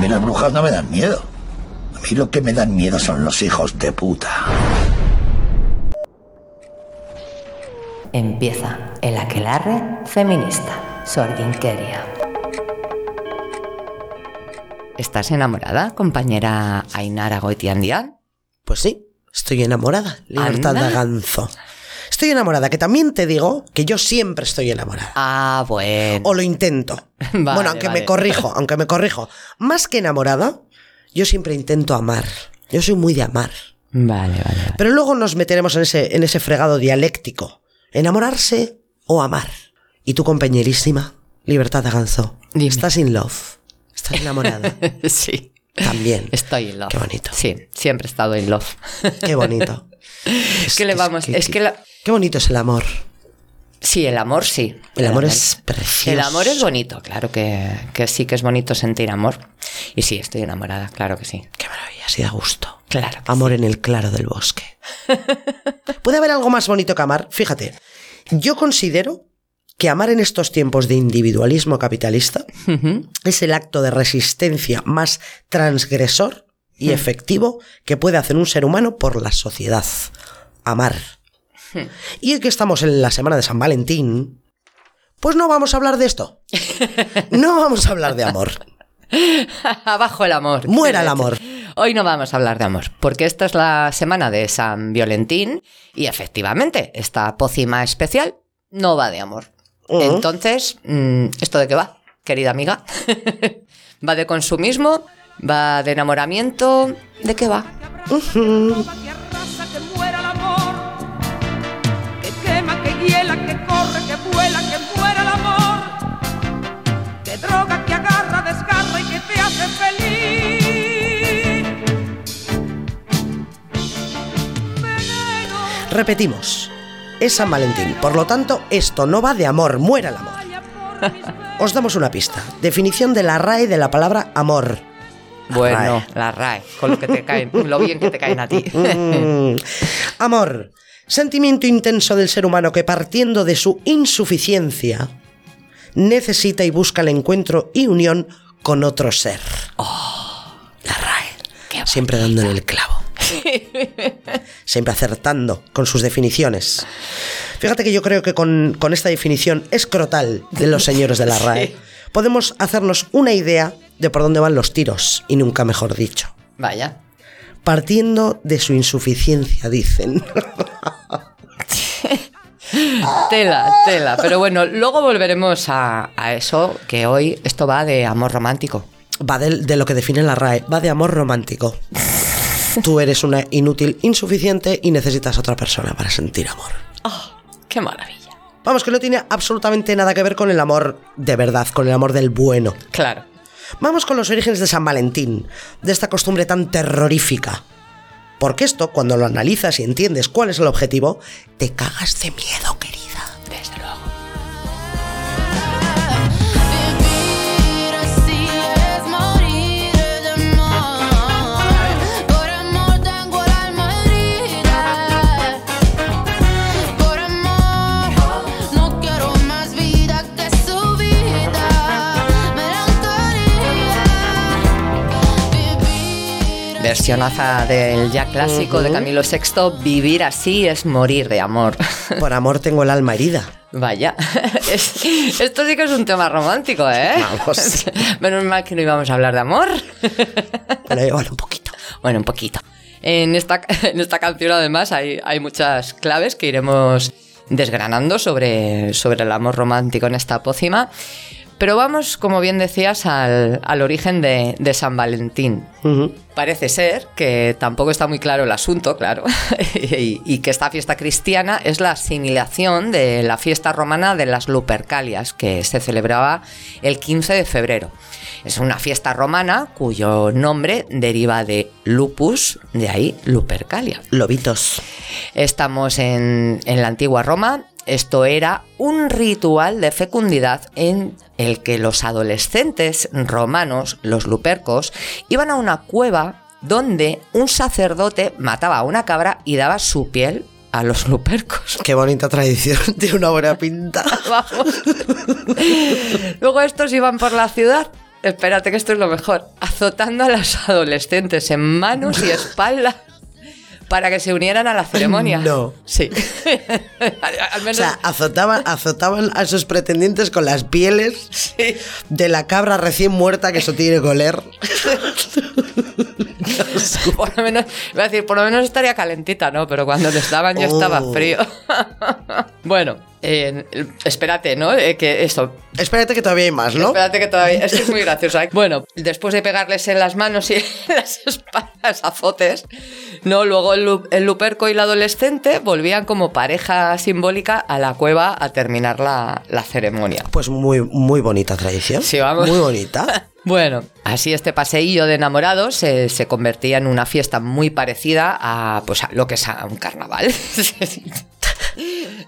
mí las brujas no me dan miedo. A mí lo que me dan miedo son los hijos de puta. Empieza el aquelarre feminista. Sorginkeria. ¿Estás enamorada, compañera Ainara Goitiandián? Pues sí, estoy enamorada. Libertad de Ganzo. Estoy enamorada, que también te digo que yo siempre estoy enamorada. Ah, bueno. O lo intento. Vale, bueno, aunque me corrijo. Más que enamorada, yo siempre intento amar. Yo soy muy de amar. Vale. Pero luego nos meteremos en ese fregado dialéctico. Enamorarse o amar. Y tu compañerísima, Libertad de Ganzo, estás in love. Estás enamorada. Sí. También. Estoy in love. Qué bonito. Sí, siempre he estado in love. Qué bonito. Qué bonito es el amor. Sí, el amor sí. El amor es precioso. El amor es bonito, claro que sí que es bonito sentir amor. Y sí, estoy enamorada, claro que sí. Qué maravilla, sí da gusto. Claro. Amor sí. En el claro del bosque. ¿Puede haber algo más bonito que amar? Fíjate, yo considero que amar en estos tiempos de individualismo capitalista es el acto de resistencia más transgresor y efectivo que puede hacer un ser humano por la sociedad. Amar. Y hoy que estamos en la semana de San Valentín, pues no vamos a hablar de esto. No vamos a hablar de amor. Abajo el amor. Muera el amor. Hoy no vamos a hablar de amor, porque esta es la semana de San Violentín y efectivamente esta pócima especial no va de amor. Entonces, ¿esto de qué va, querida amiga? ¿Va de consumismo? ¿Va de enamoramiento? ¿De qué va? Repetimos, es San Valentín, por lo tanto, esto no va de amor, muera el amor. Os damos una pista. Definición de la RAE de la palabra amor. Bueno, la RAE, con lo que te caen, lo bien que te caen a ti. Amor, sentimiento intenso del ser humano que partiendo de su insuficiencia necesita y busca el encuentro y unión con otro ser. Oh, la RAE, siempre dándole el clavo. Siempre acertando con sus definiciones. Fíjate que yo creo que con esta definición escrotal de los señores de la RAE podemos hacernos una idea de por dónde van los tiros, y nunca mejor dicho. Vaya. Partiendo de su insuficiencia, dicen. Tela. Pero bueno, luego volveremos a eso, que hoy esto va de amor romántico. Va de lo que define la RAE, va de amor romántico. Tú eres una inútil, insuficiente y necesitas a otra persona para sentir amor. ¡Oh, qué maravilla! Vamos, que no tiene absolutamente nada que ver con el amor de verdad, con el amor del bueno. Claro. Vamos con los orígenes de San Valentín, de esta costumbre tan terrorífica. Porque esto, cuando lo analizas y entiendes cuál es el objetivo, te cagas de miedo, querida. Desde luego. Versionaza del ya clásico de Camilo Sexto, vivir así es morir de amor. Por amor tengo el alma herida. Vaya, esto sí que es un tema romántico, ¿eh? Vamos. Menos mal que no íbamos a hablar de amor. Bueno, un poquito. En esta canción además hay muchas claves que iremos desgranando sobre el amor romántico en esta pócima. Pero vamos, como bien decías, al origen de San Valentín. Parece ser que tampoco está muy claro el asunto, claro, y que esta fiesta cristiana es la asimilación de la fiesta romana de las Lupercalias, que se celebraba el 15 de febrero. Es una fiesta romana cuyo nombre deriva de lupus, de ahí Lupercalia. Lobitos. Estamos en la antigua Roma. Esto era un ritual de fecundidad en el que los adolescentes romanos, los lupercos, iban a una cueva donde un sacerdote mataba a una cabra y daba su piel a los lupercos. Qué bonita tradición, tiene una buena pinta. Vamos. Luego estos iban por la ciudad espérate que esto es lo mejor, azotando a las adolescentes en manos y espaldas para que se unieran a la ceremonia. No. Sí. Al menos... O sea, azotaban a sus pretendientes con las pieles sí. de la cabra recién muerta, que eso tiene que oler. Por lo menos, iba a decir, por lo menos estaría calentita, ¿no? Pero cuando les daban yo estaba frío. Bueno. Espérate, ¿no? Que esto. Espérate que todavía hay más, ¿no? Espérate que todavía. Es que es muy gracioso. Bueno, después de pegarles en las manos y en las espaldas azotes, ¿no? Luego el Luperco y la adolescente volvían como pareja simbólica a la cueva a terminar la ceremonia. Pues muy, muy bonita tradición. Sí, vamos. Muy bonita. Bueno, así este paseillo de enamorados se convertía en una fiesta muy parecida a, pues, a lo que es a un carnaval.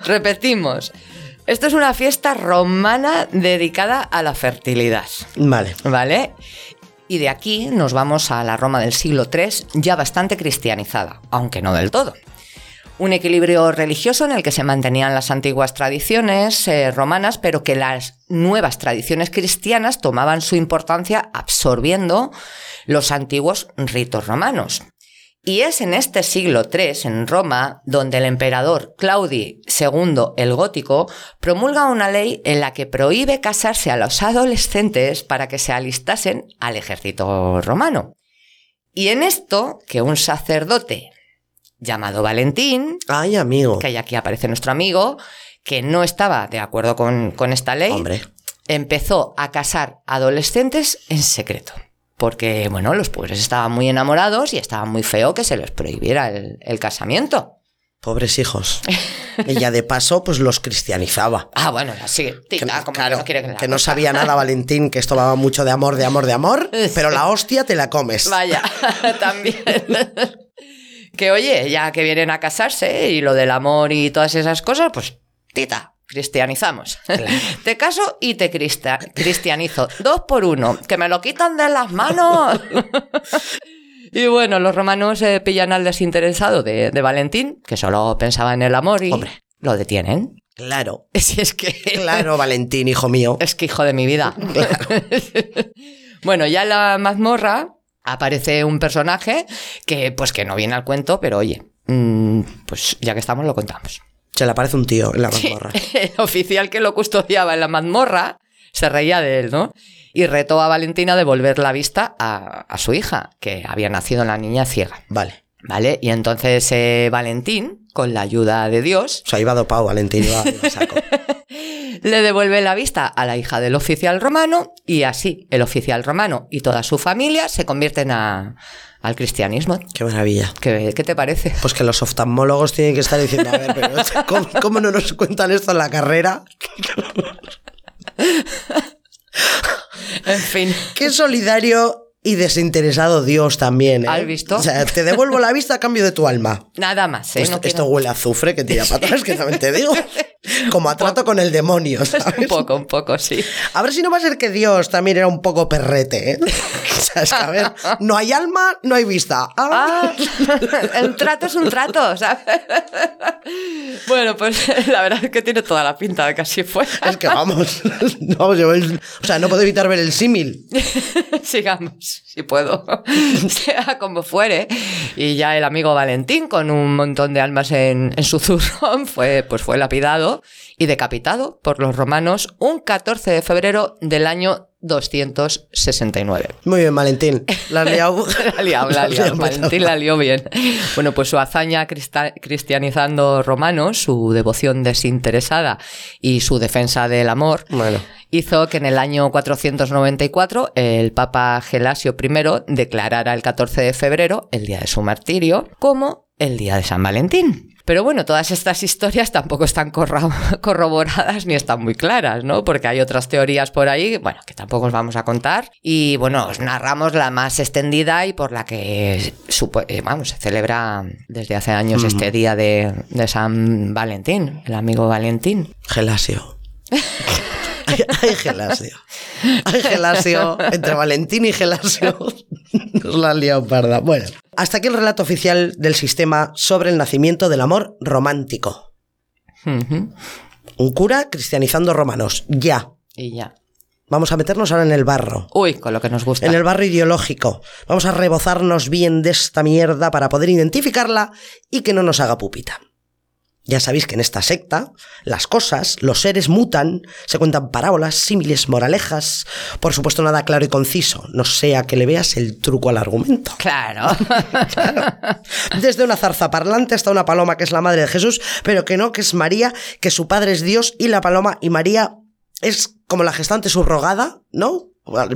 Repetimos, esto es una fiesta romana dedicada a la fertilidad. Vale. Vale. Y de aquí nos vamos a la Roma del siglo III, ya bastante cristianizada, aunque no del todo. Un equilibrio religioso en el que se mantenían las antiguas tradiciones romanas, pero que las nuevas tradiciones cristianas tomaban su importancia absorbiendo los antiguos ritos romanos. Y es en este siglo III, en Roma, donde el emperador Claudio II, el Gótico, promulga una ley en la que prohíbe casarse a los adolescentes para que se alistasen al ejército romano. Y en esto, que un sacerdote llamado Valentín, ay, amigo, que aquí aparece nuestro amigo, que no estaba de acuerdo con esta ley, hombre, empezó a casar adolescentes en secreto. Porque, bueno, los pobres estaban muy enamorados y estaba muy feo que se les prohibiera el casamiento. Pobres hijos. Ella, de paso, pues los cristianizaba. Ah, bueno, así. Tita, como claro, que no sabía nada Valentín, que esto va mucho de amor, de amor, de amor, sí. Pero la hostia te la comes. Vaya, también. Que, oye, ya que vienen a casarse y lo del amor y todas esas cosas, pues, tita. Cristianizamos. Claro. Te caso y te cristianizo. 2 por 1. Que me lo quitan de las manos. Y bueno, los romanos pillan al desinteresado de Valentín, que solo pensaba en el amor y hombre, lo detienen. Claro. Si es que... Claro, Valentín, hijo mío. Es que hijo de mi vida. Claro. Bueno, ya en la mazmorra aparece un personaje que, pues, que no viene al cuento, pero oye, pues ya que estamos lo contamos. Se le aparece un tío en la mazmorra. Sí, el oficial que lo custodiaba en la mazmorra se reía de él, ¿no? Y retó a Valentina a devolver la vista a su hija, que había nacido la niña ciega. Vale. Vale, y entonces Valentín, con la ayuda de Dios... O sea, iba dopado Valentín, iba saco. Le devuelve la vista a la hija del oficial romano y así el oficial romano y toda su familia se convierten al cristianismo. ¡Qué maravilla! ¿Qué te parece? Pues que los oftalmólogos tienen que estar diciendo, a ver, pero ¿cómo no nos cuentan esto en la carrera? En fin. ¡Qué solidario y desinteresado Dios también! ¿Eh? ¿Has visto? O sea, te devuelvo la vista a cambio de tu alma. Nada más, ¿eh? Pues no, esto huele a azufre que tira para atrás, que también te digo. Como a trato con el demonio, ¿sabes? Un poco, sí. A ver si no va a ser que Dios también era un poco perrete, ¿eh? ¿Sabes? A ver, no hay alma, no hay vista. Ah. El trato es un trato, ¿sabes? Bueno, pues la verdad es que tiene toda la pinta de que así fue. Es que vamos, o sea, no puedo evitar ver el símil. Sigamos, si puedo. Sea como fuere. Y ya el amigo Valentín, con un montón de almas en su zurrón, fue lapidado y decapitado por los romanos un 14 de febrero del año 269. Muy bien, Valentín. La has liado. La has liado. Valentín la lió bien. Bueno, pues su hazaña cristianizando romanos, su devoción desinteresada y su defensa del amor, bueno, hizo que en el año 494 el Papa Gelasio I declarara el 14 de febrero, el día de su martirio, como el día de San Valentín. Pero bueno, todas estas historias tampoco están corroboradas ni están muy claras, ¿no? Porque hay otras teorías por ahí, bueno, que tampoco os vamos a contar. Y bueno, os narramos la más extendida y por la que se celebra desde hace años este día de San Valentín, el amigo Valentín. Gelasio. Ay, Gelasio. Ay, Gelasio. Entre Valentín y Gelasio nos la han liado parda. Bueno, hasta aquí el relato oficial del sistema sobre el nacimiento del amor romántico. Uh-huh. Un cura cristianizando romanos. Ya. Y ya. Vamos a meternos ahora en el barro. Uy, con lo que nos gusta. En el barro ideológico. Vamos a rebozarnos bien de esta mierda para poder identificarla y que no nos haga pupita. Ya sabéis que en esta secta las cosas, los seres mutan, se cuentan parábolas, símiles, moralejas. Por supuesto, nada claro y conciso, no sea que le veas el truco al argumento. Claro. Claro. Desde una zarza parlante hasta una paloma que es la madre de Jesús, pero que no, que es María, que su padre es Dios y la paloma y María es como la gestante subrogada, ¿no?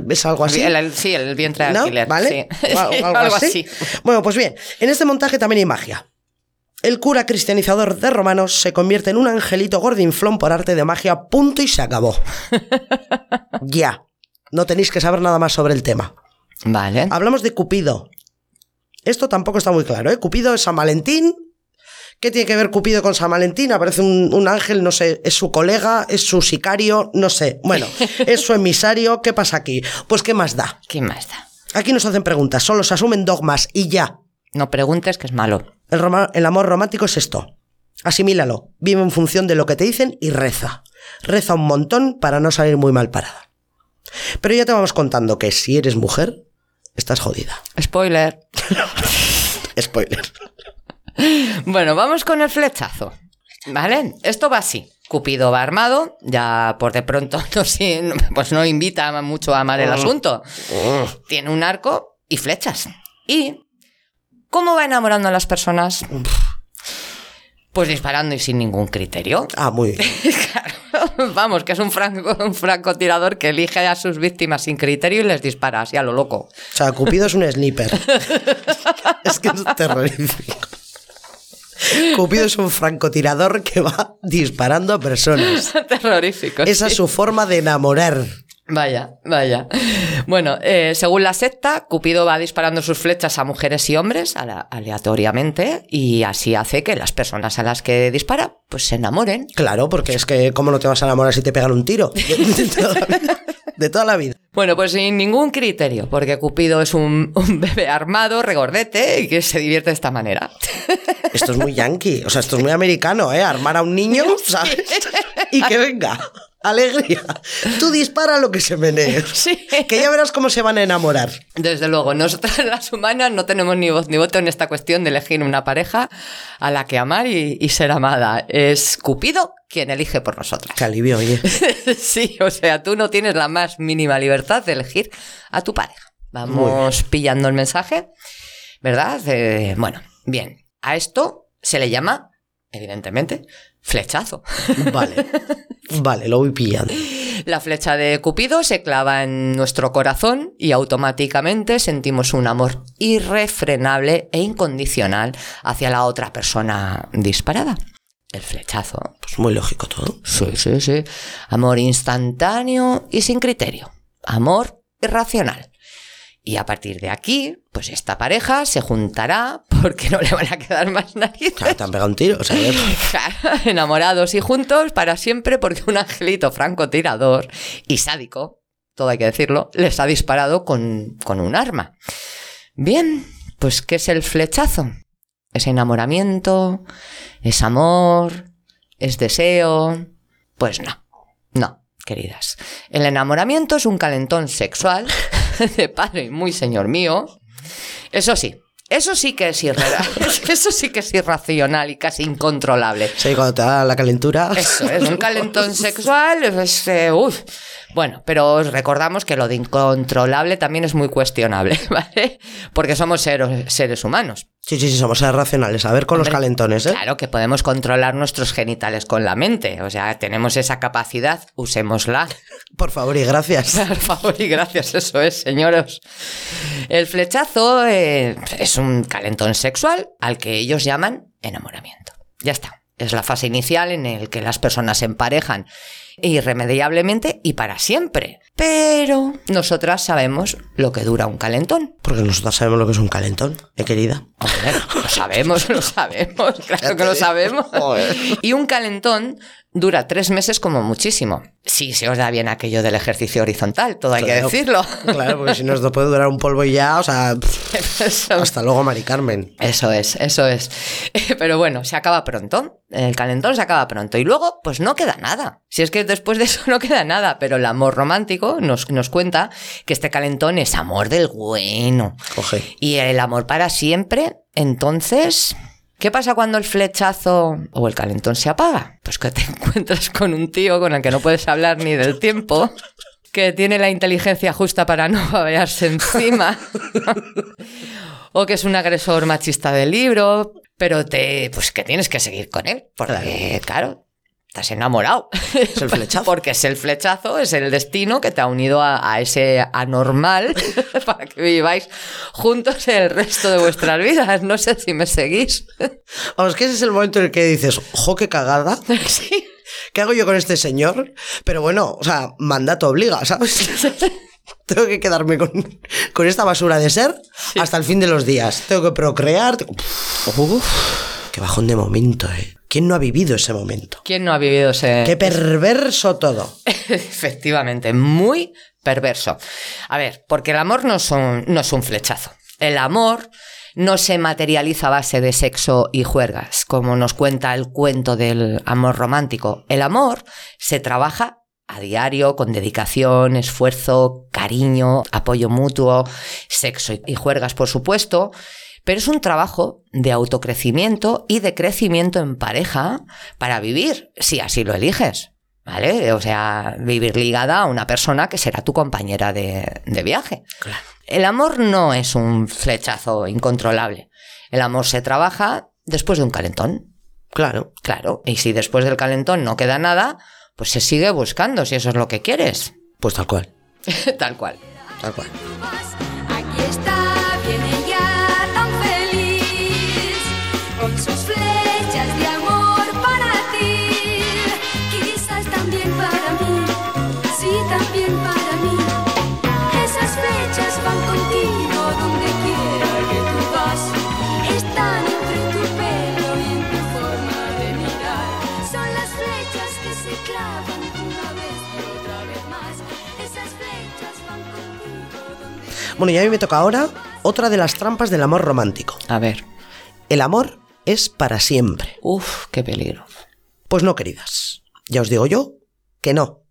¿Es algo así? Sí, el vientre, ¿no? Alquiler. ¿Vale? Sí. Algo así. Bueno, pues bien, en este montaje también hay magia. El cura cristianizador de Romanos se convierte en un angelito gordinflón por arte de magia, punto y se acabó. Ya, no tenéis que saber nada más sobre el tema. Vale. Hablamos de Cupido. Esto tampoco está muy claro, ¿eh? Cupido es San Valentín. ¿Qué tiene que ver Cupido con San Valentín? Aparece un ángel, no sé, es su colega, es su sicario, no sé. Bueno, es su emisario, ¿qué pasa aquí? Pues ¿qué más da? ¿Qué más da? Aquí nos hacen preguntas, solo se asumen dogmas y ya. No preguntes, que es malo. El amor romántico es esto. Asimílalo, vive en función de lo que te dicen y reza. Reza un montón para no salir muy mal parada. Pero ya te vamos contando que si eres mujer, estás jodida. Spoiler. Spoiler. Bueno, vamos con el flechazo, ¿vale? Esto va así. Cupido va armado, ya por de pronto pues no invita mucho a amar el asunto. Tiene un arco y flechas. Y... ¿cómo va enamorando a las personas? Pues disparando y sin ningún criterio. Ah, muy bien. Claro, vamos, que es un francotirador que elige a sus víctimas sin criterio y les dispara así a lo loco. O sea, Cupido es un sniper. Es que es terrorífico. Cupido es un francotirador que va disparando a personas. Terrorífico. Esa sí. Es su forma de enamorar. Vaya, vaya. Bueno, según la secta, Cupido va disparando sus flechas a mujeres y hombres aleatoriamente y así hace que las personas a las que dispara pues se enamoren. Claro, porque es que ¿cómo no te vas a enamorar si te pegan un tiro? De toda la vida. Bueno, pues sin ningún criterio, porque Cupido es un bebé armado, regordete y que se divierte de esta manera. Esto es muy yanqui, o sea, esto es muy americano, ¿eh? Armar a un niño, ¿sabes? Y que venga. Alegría. Tú dispara lo que se menee. Sí. Que ya verás cómo se van a enamorar. Desde luego, nosotras las humanas no tenemos ni voz ni voto en esta cuestión de elegir una pareja a la que amar y ser amada. Es Cupido quien elige por nosotras. Qué alivio, oye. Sí, o sea, tú no tienes la más mínima libertad de elegir a tu pareja. Vamos pillando el mensaje, ¿verdad? Bueno, bien. A esto se le llama, evidentemente, flechazo. Vale, lo voy pillando. La flecha de Cupido se clava en nuestro corazón y automáticamente sentimos un amor irrefrenable e incondicional hacia la otra persona disparada. El flechazo. Pues muy lógico todo. Sí. Amor instantáneo y sin criterio. Amor irracional. Y a partir de aquí, pues esta pareja se juntará porque no le van a quedar más narices. Claro, te han pegado un tiro, o sea, claro, enamorados y juntos para siempre porque un angelito francotirador y sádico, todo hay que decirlo, les ha disparado con un arma. Bien, pues ¿qué es el flechazo? Es enamoramiento, es amor, es deseo. Pues no, queridas. El enamoramiento es un calentón sexual... de padre y muy señor mío. Eso sí que es irracional y casi incontrolable. Sí, cuando te da la calentura. Eso es un calentón sexual. Bueno, pero os recordamos que lo de incontrolable también es muy cuestionable, ¿vale? Porque somos seres humanos. Sí, somos seres racionales. A ver con los calentones, ¿eh? Claro que podemos controlar nuestros genitales con la mente. O sea, tenemos esa capacidad, usémosla. Por favor y gracias. Por favor y gracias, eso es, señores. El flechazo es un calentón sexual al que ellos llaman enamoramiento. Ya está. Es la fase inicial en la que las personas se emparejan irremediablemente y para siempre. Pero nosotras sabemos lo que dura un calentón. Porque nosotras sabemos lo que es un calentón, querida. Joder, lo sabemos. Claro que lo sabemos. Joder. Y un calentón dura 3 meses como muchísimo. Si se os da bien aquello del ejercicio horizontal, todo claro, hay que decirlo. Claro, porque si no, esto puede durar un polvo y ya, o sea... Hasta luego, Mari Carmen. Eso es, eso es. Pero bueno, se acaba pronto. El calentón se acaba pronto. Y luego, pues no queda nada. Si es que después de eso no queda nada. Pero el amor romántico nos cuenta que este calentón es amor del bueno. Coge. Y el amor para siempre. Entonces, ¿qué pasa cuando el flechazo o el calentón se apaga? Pues que te encuentras con un tío con el que no puedes hablar ni del tiempo, que tiene la inteligencia justa para no babearse encima, o que es un agresor machista del libro, pero pues que tienes que seguir con él, porque claro, estás enamorado. Es el flechazo. Porque es el flechazo, es el destino que te ha unido a ese anormal para que viváis juntos el resto de vuestras vidas. No sé si me seguís. Vamos, que ese es el momento en el que dices, ¡jo, qué cagada! Sí. ¿Qué hago yo con este señor? Pero bueno, o sea, mandato obliga, ¿sabes? Tengo que quedarme con esta basura de ser hasta el fin de los días. Tengo que procrear. Qué bajón de momento, ¿eh? ¿Quién no ha vivido ese momento? ¿Quién no ha vivido ese...? ¡Qué perverso todo! Efectivamente, muy perverso. A ver, porque el amor no es un flechazo. El amor no se materializa a base de sexo y juergas, como nos cuenta el cuento del amor romántico. El amor se trabaja a diario, con dedicación, esfuerzo, cariño, apoyo mutuo, sexo y juergas, por supuesto, pero es un trabajo de autocrecimiento y de crecimiento en pareja para vivir, si así lo eliges, ¿vale? O sea, vivir ligada a una persona que será tu compañera de viaje. Claro. El amor no es un flechazo incontrolable. El amor se trabaja después de un calentón. Claro. Claro. Y si después del calentón no queda nada, pues se sigue buscando, si eso es lo que quieres. Pues tal cual. Tal cual. Tal cual. Bueno, y a mí me toca ahora otra de las trampas del amor romántico. A ver. El amor es para siempre. Uf, qué peligro. Pues no, queridas. Ya os digo yo que no.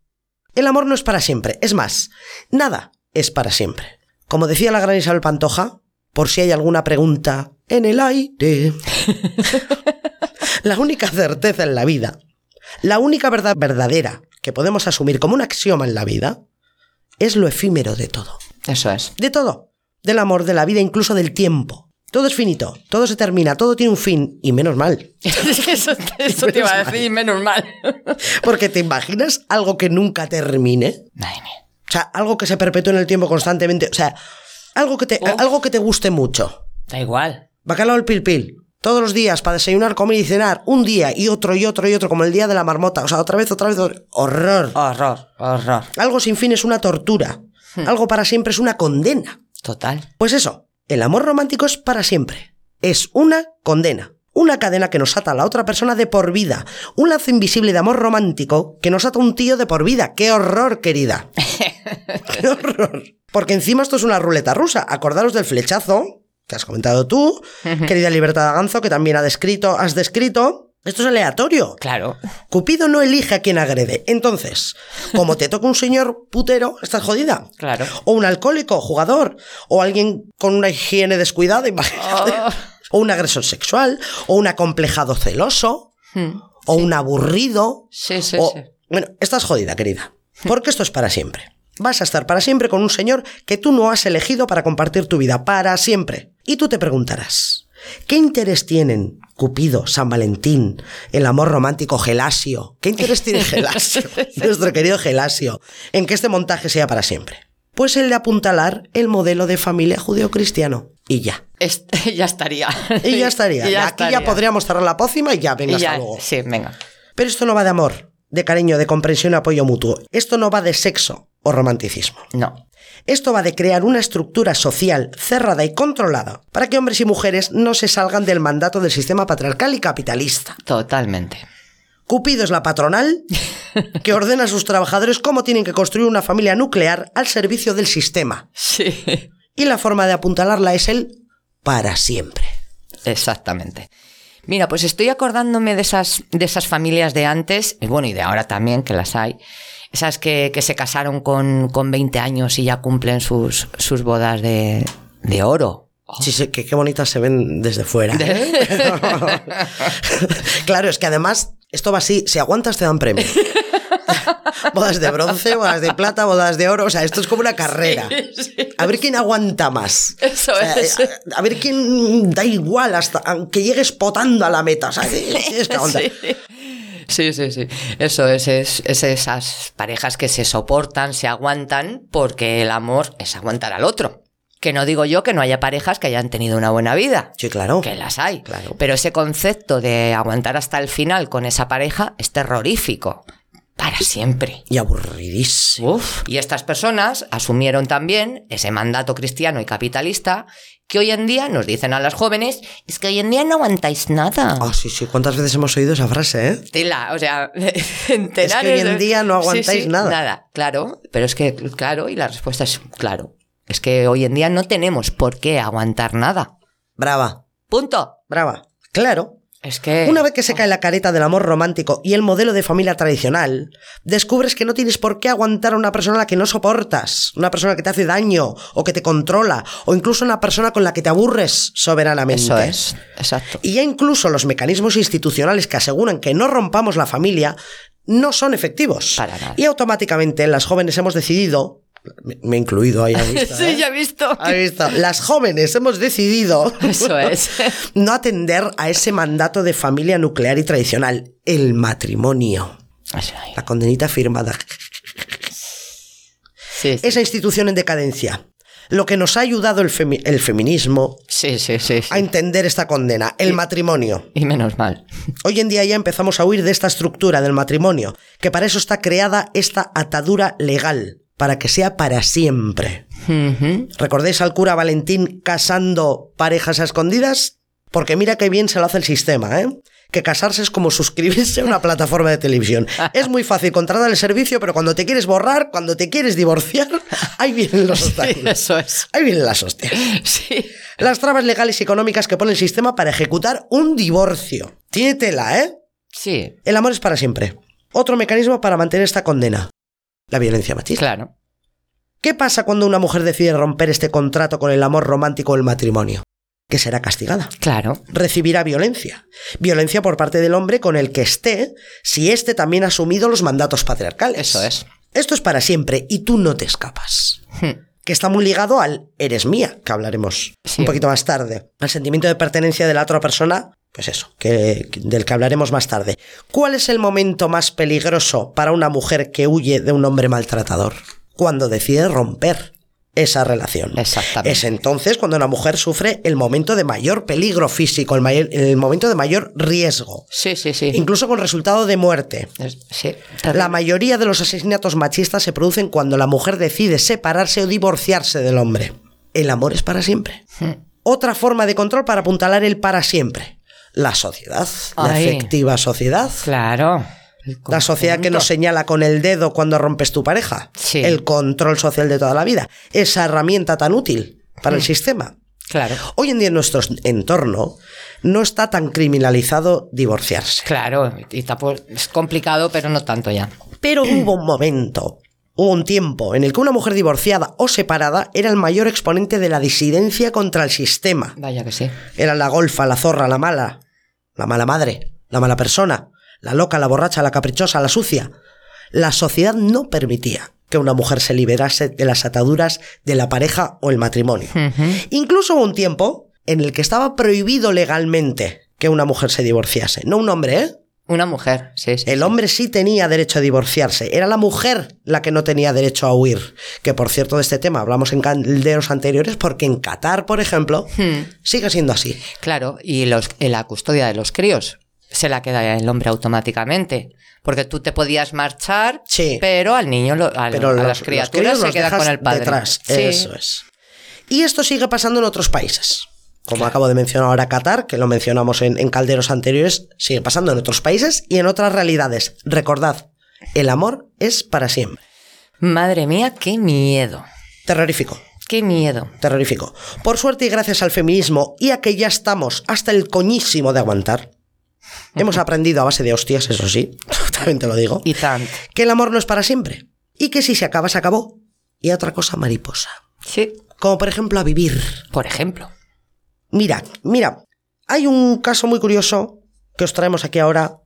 El amor no es para siempre. Es más, nada es para siempre. Como decía la gran Isabel Pantoja, por si hay alguna pregunta en el aire. La única certeza en la vida, la única verdad verdadera que podemos asumir como un axioma en la vida, es lo efímero de todo. Eso es. De todo. Del amor, de la vida, incluso del tiempo. Todo es finito, todo se termina, todo tiene un fin. Y menos mal. Eso te iba a decir, menos mal. Porque te imaginas algo que nunca termine. Ay, o sea, algo que se perpetúe en el tiempo constantemente. O sea, algo que te guste mucho. Da igual. Bacalao al pil pil. Todos los días para desayunar, comer y cenar. Un día y otro y otro y otro. Como el día de la marmota. O sea, otra vez. Horror. Horror, horror. Algo sin fin es una tortura. Algo para siempre es una condena. Total. Pues eso, el amor romántico es para siempre. Es una condena. Una cadena que nos ata a la otra persona de por vida. Un lazo invisible de amor romántico que nos ata a un tío de por vida. ¡Qué horror, querida! ¡Qué horror! Porque encima esto es una ruleta rusa. Acordaros del flechazo, que has comentado tú, querida Libertad de Ganzo, que también has descrito... Esto es aleatorio. Claro. Cupido no elige a quien agrede. Entonces, como te toca un señor putero, estás jodida. Claro. O un alcohólico, jugador. O alguien con una higiene descuidada, imagínate. Oh. O un agresor sexual. O un acomplejado celoso. Sí. O un aburrido. Sí. Bueno, estás jodida, querida. Porque esto es para siempre. Vas a estar para siempre con un señor que tú no has elegido para compartir tu vida. Para siempre. Y tú te preguntarás, ¿qué interés tienen Cupido, San Valentín, el amor romántico, Gelasio? ¿Qué interés tiene Gelasio, nuestro querido Gelasio, en que este montaje sea para siempre? Pues el de apuntalar el modelo de familia judeocristiano. Y ya. Ya estaría. Y ya estaría. Aquí ya podríamos cerrar la pócima y ya, venga, hasta luego. Sí, venga. Pero esto no va de amor, de cariño, de comprensión y apoyo mutuo. Esto no va de sexo o romanticismo. No. Esto va de crear una estructura social cerrada y controlada para que hombres y mujeres no se salgan del mandato del sistema patriarcal y capitalista. Totalmente. Cupido es la patronal que ordena a sus trabajadores cómo tienen que construir una familia nuclear al servicio del sistema. Sí. Y la forma de apuntalarla es el para siempre. Exactamente. Mira, pues estoy acordándome de esas familias de antes, y bueno, y de ahora también, que las hay, esas que se casaron con 20 años y ya cumplen sus bodas de oro. Oh. Sí, qué bonitas se ven desde fuera. Claro, es que además esto va así, si aguantas te dan premio. Bodas de bronce, bodas de plata, bodas de oro, o sea, esto es como una carrera. Sí, sí. A ver quién aguanta más. Eso, o sea, es. A ver quién da igual hasta aunque llegues potando a la meta, o sea, es que aguanta. Sí. Eso es esas parejas que se soportan, se aguantan, porque el amor es aguantar al otro. Que no digo yo que no haya parejas que hayan tenido una buena vida. Sí, claro. Que las hay. Claro. Pero ese concepto de aguantar hasta el final con esa pareja es terrorífico. Para siempre. Y aburridísimo. Uf. Y estas personas asumieron también ese mandato cristiano y capitalista que hoy en día nos dicen a las jóvenes, es que hoy en día no aguantáis nada. Ah, sí. ¿Cuántas veces hemos oído esa frase, eh? Tela, o sea, enterar. Es que hoy en día no aguantáis nada. Nada, claro. Pero es que, claro, y la respuesta es claro. Es que hoy en día no tenemos por qué aguantar nada. Brava. Punto. Brava. Claro. Es que... Una vez que se cae la careta del amor romántico y el modelo de familia tradicional, descubres que no tienes por qué aguantar a una persona a la que no soportas, una persona que te hace daño o que te controla, o incluso una persona con la que te aburres soberanamente. Eso es. Exacto. Y ya incluso los mecanismos institucionales que aseguran que no rompamos la familia no son efectivos. Para nada. Y automáticamente las jóvenes hemos decidido... Me he incluido ahí, ¿has visto? Sí, ya he visto. ¿Has visto? Las jóvenes hemos decidido... Eso es. No atender a ese mandato de familia nuclear y tradicional. El matrimonio. La condenita firmada. Sí. Esa institución en decadencia. Lo que nos ha ayudado el feminismo a entender esta condena, el matrimonio. Y menos mal. Hoy en día ya empezamos a huir de esta estructura del matrimonio, que para eso está creada esta atadura legal. Para que sea para siempre. Uh-huh. ¿Recordáis al cura Valentín casando parejas a escondidas? Porque mira qué bien se lo hace el sistema, ¿eh? Que casarse es como suscribirse a una plataforma de televisión. Es muy fácil contratar el servicio, pero cuando te quieres borrar, cuando te quieres divorciar, ahí vienen los obstáculos. Sí, eso es. Ahí vienen las hostias. Sí. Las trabas legales y económicas que pone el sistema para ejecutar un divorcio. Tiene tela, ¿eh? Sí. El amor es para siempre. Otro mecanismo para mantener esta condena. La violencia machista. Claro. ¿Qué pasa cuando una mujer decide romper este contrato con el amor romántico o el matrimonio? Que será castigada. Claro. Recibirá violencia. Violencia por parte del hombre con el que esté, si éste también ha asumido los mandatos patriarcales. Eso es. Esto es para siempre y tú no te escapas. Que está muy ligado al eres mía, que hablaremos un poquito más tarde. Al sentimiento de pertenencia de la otra persona... Pues eso, del que hablaremos más tarde. ¿Cuál es el momento más peligroso para una mujer que huye de un hombre maltratador? Cuando decide romper esa relación. Exactamente. Es entonces cuando una mujer sufre el momento de mayor peligro físico, el momento de mayor riesgo. Sí. Incluso con resultado de muerte. Sí. La mayoría de los asesinatos machistas se producen cuando la mujer decide separarse o divorciarse del hombre. El amor es para siempre. Sí. Otra forma de control para apuntalar el para siempre. La sociedad, la efectiva sociedad. Claro. La sociedad que nos señala con el dedo cuando rompes tu pareja. Sí. El control social de toda la vida. Esa herramienta tan útil para el sistema. Claro. Hoy en día en nuestro entorno no está tan criminalizado divorciarse. Claro, y tampoco, es complicado, pero no tanto ya. Pero hubo un tiempo en el que una mujer divorciada o separada era el mayor exponente de la disidencia contra el sistema. Vaya que sí. Era la golfa, la zorra, la mala... La mala madre, la mala persona, la loca, la borracha, la caprichosa, la sucia. La sociedad no permitía que una mujer se liberase de las ataduras de la pareja o el matrimonio. Uh-huh. Incluso hubo un tiempo en el que estaba prohibido legalmente que una mujer se divorciase. No un hombre, ¿eh? Una mujer, sí. El hombre sí tenía derecho a divorciarse. Era la mujer la que no tenía derecho a huir. Que, por cierto, de este tema hablamos en calderos anteriores porque en Qatar, por ejemplo, sigue siendo así. Claro, y la custodia de los críos se la queda el hombre automáticamente. Porque tú te podías marchar, pero al niño, a las criaturas se queda con el padre. Detrás, eso es. Y esto sigue pasando en otros países. Como acabo de mencionar ahora Qatar, que lo mencionamos en calderos anteriores, sigue pasando en otros países y en otras realidades. Recordad, el amor es para siempre. Madre mía, qué miedo. Terrorífico. Qué miedo. Terrorífico. Por suerte y gracias al feminismo y a que ya estamos hasta el coñísimo de aguantar, hemos aprendido a base de hostias, eso sí, también te lo digo, y tanto, que el amor no es para siempre y que si se acaba, se acabó. Y otra cosa mariposa. Sí. Como por ejemplo a vivir. Por ejemplo. Mira, hay un caso muy curioso que os traemos aquí ahora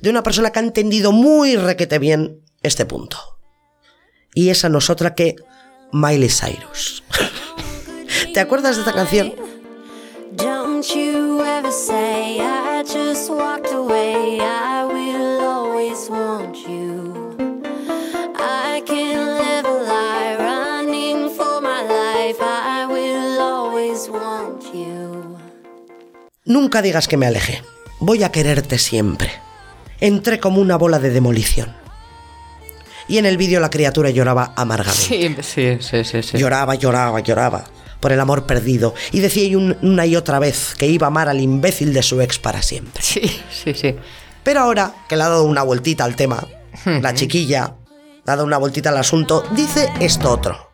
de una persona que ha entendido muy requete bien este punto. Y es a nosotras que Miley Cyrus. ¿Te acuerdas de esta canción? Don't you ever say I just walked away. I will always want you. I can live a lie running for my life. I will always want you. Nunca digas que me alejé. Voy a quererte siempre. Entré como una bola de demolición. Y en el vídeo la criatura lloraba amargamente. Sí. Lloraba. Por el amor perdido. Y decía una y otra vez que iba a amar al imbécil de su ex para siempre. Sí. Pero ahora que le ha dado una vueltita al tema, la chiquilla le ha dado una vueltita al asunto, dice esto otro.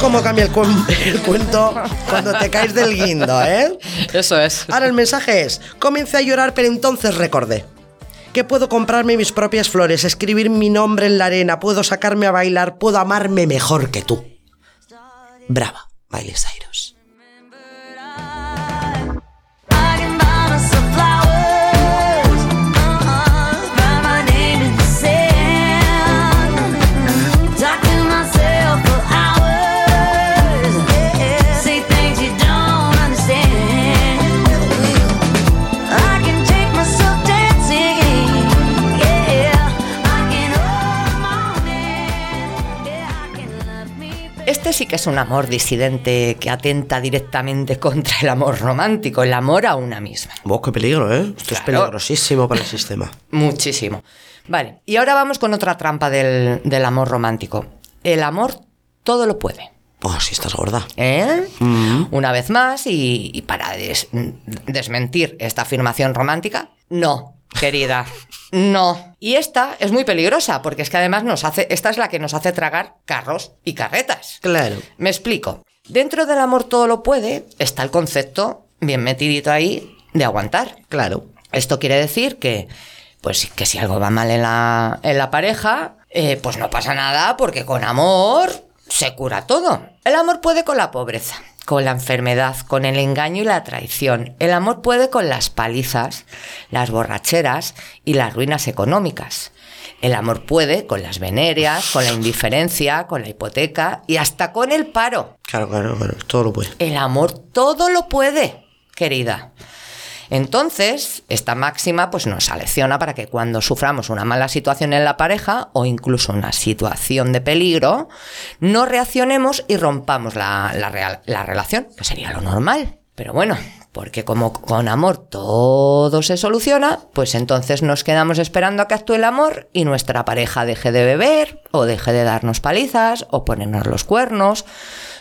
¿Cómo cambia el cuento cuando te caes del guindo, eh? Eso es. Ahora el mensaje es: comencé a llorar, pero entonces recordé que puedo comprarme mis propias flores, escribir mi nombre en la arena, puedo sacarme a bailar, puedo amarme mejor que tú. Brava, Miley Cyrus. Este sí que es un amor disidente que atenta directamente contra el amor romántico, el amor a una misma. ¡Vos, qué peligro, eh! Esto claro. Es peligrosísimo para el sistema. Muchísimo. Vale, y ahora vamos con otra trampa del amor romántico. El amor todo lo puede. Oh, si estás gorda. ¿Eh? Mm-hmm. Una vez más, y para desmentir esta afirmación romántica, no. Querida, no. Y esta es muy peligrosa, porque es que además esta es la que nos hace tragar carros y carretas. Claro. Me explico. Dentro del amor todo lo puede está el concepto, bien metidito ahí, de aguantar. Claro. Esto quiere decir que si algo va mal en la pareja, pues no pasa nada, porque con amor se cura todo. El amor puede con la pobreza, con la enfermedad, con el engaño y la traición. El amor puede con las palizas, las borracheras y las ruinas económicas. El amor puede con las venerias, con la indiferencia, con la hipoteca y hasta con el paro. Claro, todo lo puede. El amor todo lo puede, querida. Entonces, esta máxima pues nos alecciona para que cuando suframos una mala situación en la pareja o incluso una situación de peligro, no reaccionemos y rompamos la relación, que sería lo normal. Pero bueno, porque como con amor todo se soluciona, pues entonces nos quedamos esperando a que actúe el amor y nuestra pareja deje de beber o deje de darnos palizas o ponernos los cuernos,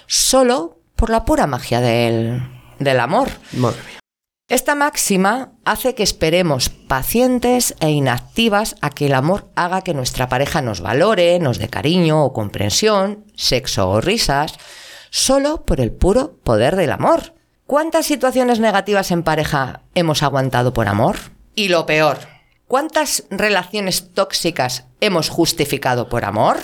solo por la pura magia del amor. Madre mía. Esta máxima hace que esperemos pacientes e inactivas a que el amor haga que nuestra pareja nos valore, nos dé cariño o comprensión, sexo o risas, solo por el puro poder del amor. ¿Cuántas situaciones negativas en pareja hemos aguantado por amor? Y lo peor, ¿cuántas relaciones tóxicas hemos justificado por amor?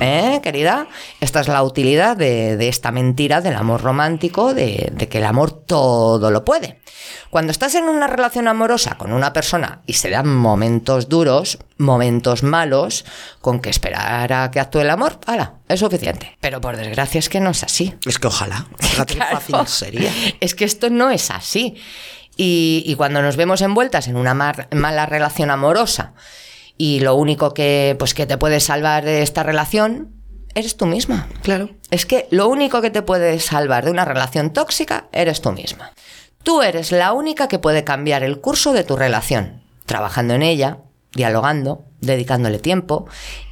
Querida, esta es la utilidad de esta mentira del amor romántico, de que el amor todo lo puede. Cuando estás en una relación amorosa con una persona y se dan momentos duros, momentos malos, con que esperar a que actúe el amor, ¡hala!, es suficiente. Pero por desgracia es que no es así. Es que ojalá, fíjate qué fácil sería. Es que esto no es así. Y cuando nos vemos envueltas en una mala relación amorosa y lo único que, pues, que te puede salvar de esta relación eres tú misma. Claro. Es que lo único que te puede salvar de una relación tóxica eres tú misma. Tú eres la única que puede cambiar el curso de tu relación, trabajando en ella, dialogando, dedicándole tiempo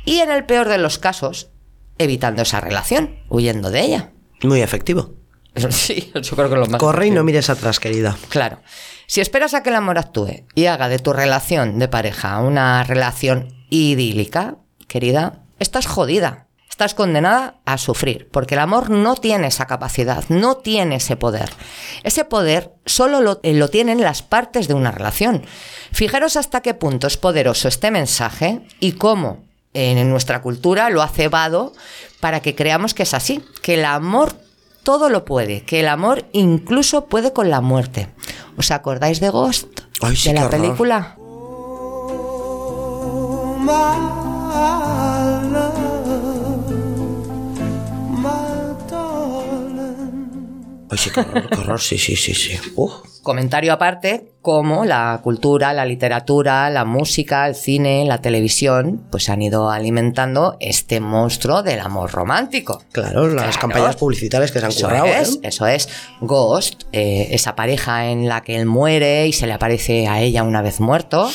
y, en el peor de los casos, evitando esa relación, huyendo de ella. Muy efectivo. Sí, yo creo que lo más. Corre y no mires atrás, querida. Claro. Si esperas a que el amor actúe y haga de tu relación de pareja una relación idílica, querida, estás jodida. Estás condenada a sufrir, porque el amor no tiene esa capacidad, no tiene ese poder. Ese poder solo lo tienen las partes de una relación. Fijaros hasta qué punto es poderoso este mensaje y cómo en nuestra cultura lo ha cebado para que creamos que es así, que el amor todo lo puede, que el amor incluso puede con la muerte. ¿Os acordáis de Ghost? Ay, sí, de la película. Ay, sí, qué horror, sí. Comentario aparte, como la cultura, la literatura, la música, el cine, la televisión, pues han ido alimentando este monstruo del amor romántico. Claro, las campañas publicitarias que se han currado. Eso es. Ghost, esa pareja en la que él muere y se le aparece a ella una vez muerto.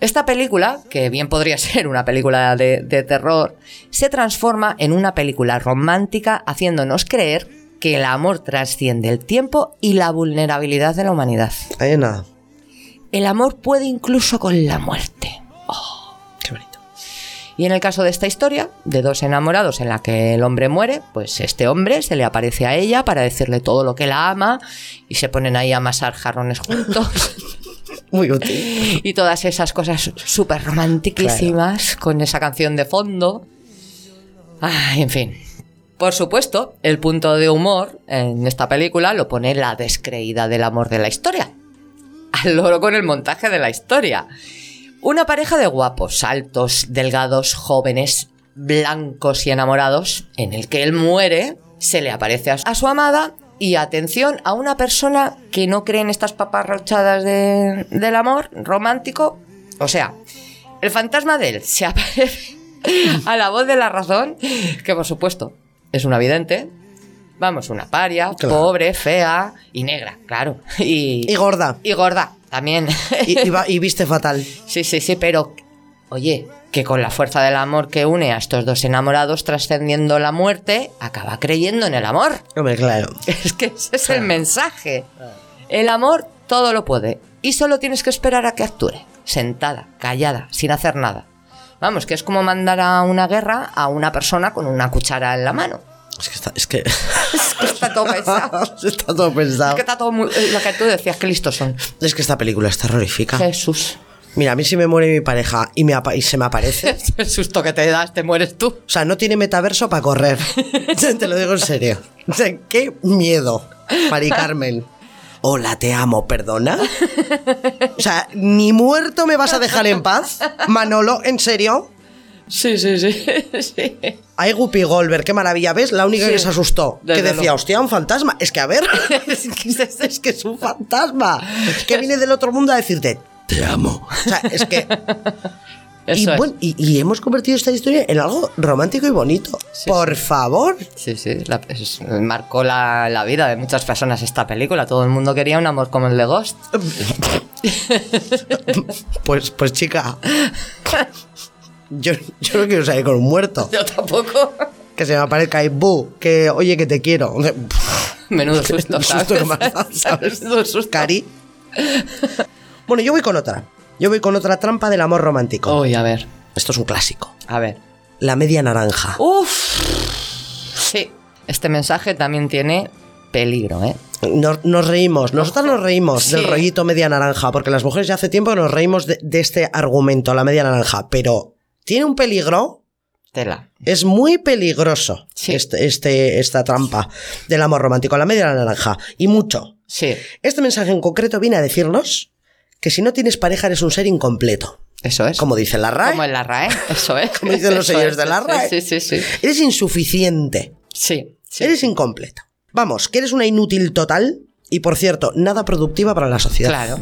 Esta película, que bien podría ser una película de terror, se transforma en una película romántica, haciéndonos creer que el amor trasciende el tiempo y la vulnerabilidad de la humanidad. Ahí nada. El amor puede incluso con la muerte. Oh, qué bonito. Y en el caso de esta historia, de dos enamorados en la que el hombre muere, pues este hombre se le aparece a ella para decirle todo lo que la ama y se ponen ahí a amasar jarrones juntos. Muy útil. Y todas esas cosas súper romantiquísimas, claro, con esa canción de fondo. Ay, en fin. Por supuesto, el punto de humor en esta película lo pone la descreída del amor de la historia. Al loro con el montaje de la historia. Una pareja de guapos, altos, delgados, jóvenes, blancos y enamorados, en el que él muere, se le aparece a su amada y, atención, a una persona que no cree en estas paparrochadas del amor romántico. O sea, el fantasma de él se aparece a la voz de la razón, que por supuesto es una vidente, vamos, una paria, claro, pobre, fea y negra, claro. Y gorda. Y gorda, también. Y viste fatal. Sí, pero, oye, que con la fuerza del amor que une a estos dos enamorados, trascendiendo la muerte, acaba creyendo en el amor. Hombre, claro. Es que ese es el mensaje. El amor todo lo puede y solo tienes que esperar a que actúe, sentada, callada, sin hacer nada. Vamos, que es como mandar a una guerra a una persona con una cuchara en la mano. Es que está todo pensado. Es que está todo muy... Lo que tú decías, qué listos son. Es que esta película es terrorífica. Jesús. Mira, a mí si me muere mi pareja y se me aparece... El susto que te das, te mueres tú. O sea, no tiene metaverso para correr. Te lo digo en serio. O sea, qué miedo, Mari Carmen. Hola, te amo, ¿perdona? O sea, ¿ni muerto me vas a dejar en paz? Manolo, ¿en serio? Sí. Ay, Whoopi Goldberg, qué maravilla, ¿ves? La única que se asustó, que decía, hostia, un fantasma. Es que, a ver, es que es un fantasma que viene del otro mundo a decirte, te amo. O sea, es que... Y hemos convertido esta historia en algo romántico y bonito. Sí, por favor. Sí. Marcó la vida de muchas personas esta película. Todo el mundo quería un amor como el de Ghost. Pues chica, yo no quiero salir con un muerto. Yo tampoco. Que se me aparezca ahí, que oye, que te quiero. Menudo susto. Menudo susto. Cari. Bueno, yo voy con otra trampa del amor romántico. Uy, a ver. Esto es un clásico. A ver. La media naranja. Uf. Sí. Este mensaje también tiene peligro, ¿eh? Nos reímos. Nosotras nos reímos del rollito media naranja, porque las mujeres ya hace tiempo que nos reímos de este argumento, la media naranja. Pero tiene un peligro... Tela. Es muy peligroso esta trampa del amor romántico, la media naranja. Y mucho. Sí. Este mensaje en concreto viene a decirnos... que si no tienes pareja eres un ser incompleto. Eso es. Como dice la RAE. Como en la RAE, eso es. Como dicen los señores de la RAE. Sí. Eres insuficiente. Sí. Eres incompleto. Vamos, que eres una inútil total y, por cierto, nada productiva para la sociedad. Claro.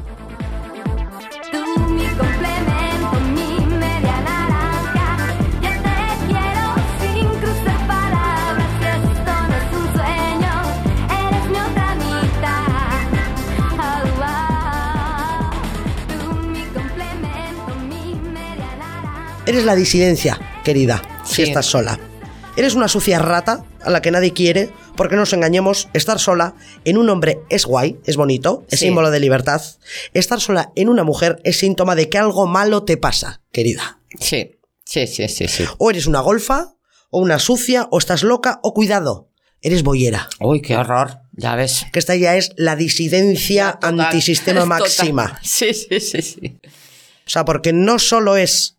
Tú mi complemento, mi media Eres la disidencia, querida, sí. Si estás sola. Eres una sucia rata a la que nadie quiere, porque no nos engañemos, estar sola en un hombre es guay, es bonito, es sí. símbolo de libertad. Estar sola en una mujer es síntoma de que algo malo te pasa, querida. Sí, sí, sí, sí. sí. O eres una golfa, o una sucia, o estás loca, o cuidado, eres boyera. Uy, qué horror, ya ves. Que esta ya es la disidencia total, antisistema máxima. Total. Sí, sí, sí, sí. O sea, porque no solo es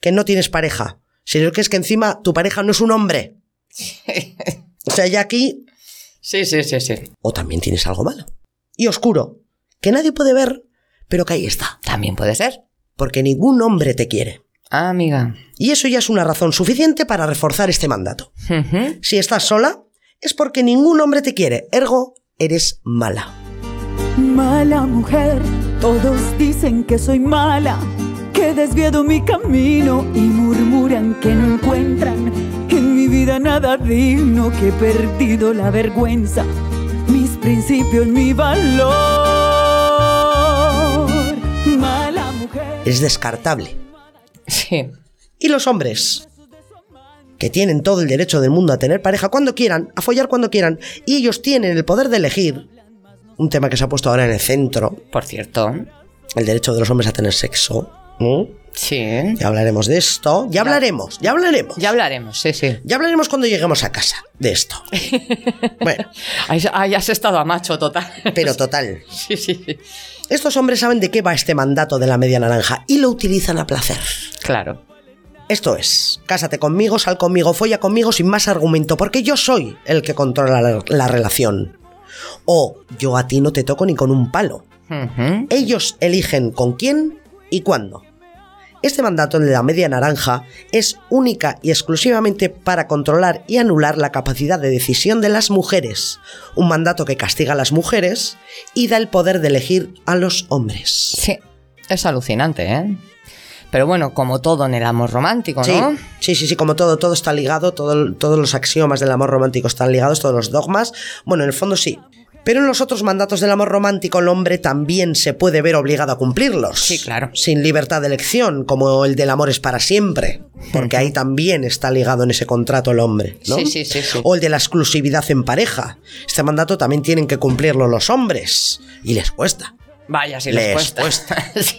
que no tienes pareja, sino que es que encima tu pareja no es un hombre. Sí. O sea, ya aquí... Sí, sí, sí, sí. O también tienes algo malo. Y oscuro, que nadie puede ver, pero que ahí está. También puede ser. Porque ningún hombre te quiere. Ah, amiga. Y eso ya es una razón suficiente para reforzar este mandato. Uh-huh. Si estás sola, es porque ningún hombre te quiere. Ergo, eres mala. Mala mujer, todos dicen que soy mala, que desvío mi camino y murmuran que no encuentran en mi vida nada digno, que he perdido la vergüenza, mis principios, mi valor. Mala mujer. Es descartable. Sí. Y los hombres, que tienen todo el derecho del mundo a tener pareja cuando quieran, a follar cuando quieran, y ellos tienen el poder de elegir, un tema que se ha puesto ahora en el centro, por cierto, el derecho de los hombres a tener sexo. ¿Mm? Sí. Ya hablaremos de esto. Ya hablaremos, ya hablaremos. Ya hablaremos, sí, sí. Ya hablaremos cuando lleguemos a casa de esto. Bueno. Ahí has estado a macho total. Pero total. Sí, sí, sí. Estos hombres saben de qué va este mandato de la media naranja y lo utilizan a placer. Claro. Esto es, cásate conmigo, sal conmigo, folla conmigo sin más argumento, porque yo soy el que controla la relación. O yo a ti no te toco ni con un palo. Uh-huh. Ellos eligen con quién y cuándo. Este mandato de la media naranja es única y exclusivamente para controlar y anular la capacidad de decisión de las mujeres, un mandato que castiga a las mujeres y da el poder de elegir a los hombres. Sí, es alucinante, ¿eh? Pero bueno, como todo en el amor romántico, ¿no? Sí, sí, sí, como todo está ligado, todos los axiomas del amor romántico están ligados, todos los dogmas, bueno, en el fondo sí. Pero en los otros mandatos del amor romántico el hombre también se puede ver obligado a cumplirlos. Sí, claro. Sin libertad de elección, como el del amor es para siempre, porque ahí también está ligado en ese contrato el hombre, ¿no? Sí, sí, sí, sí. O el de la exclusividad en pareja. Este mandato también tienen que cumplirlo los hombres, y les cuesta. Vaya, si les cuesta. Sí,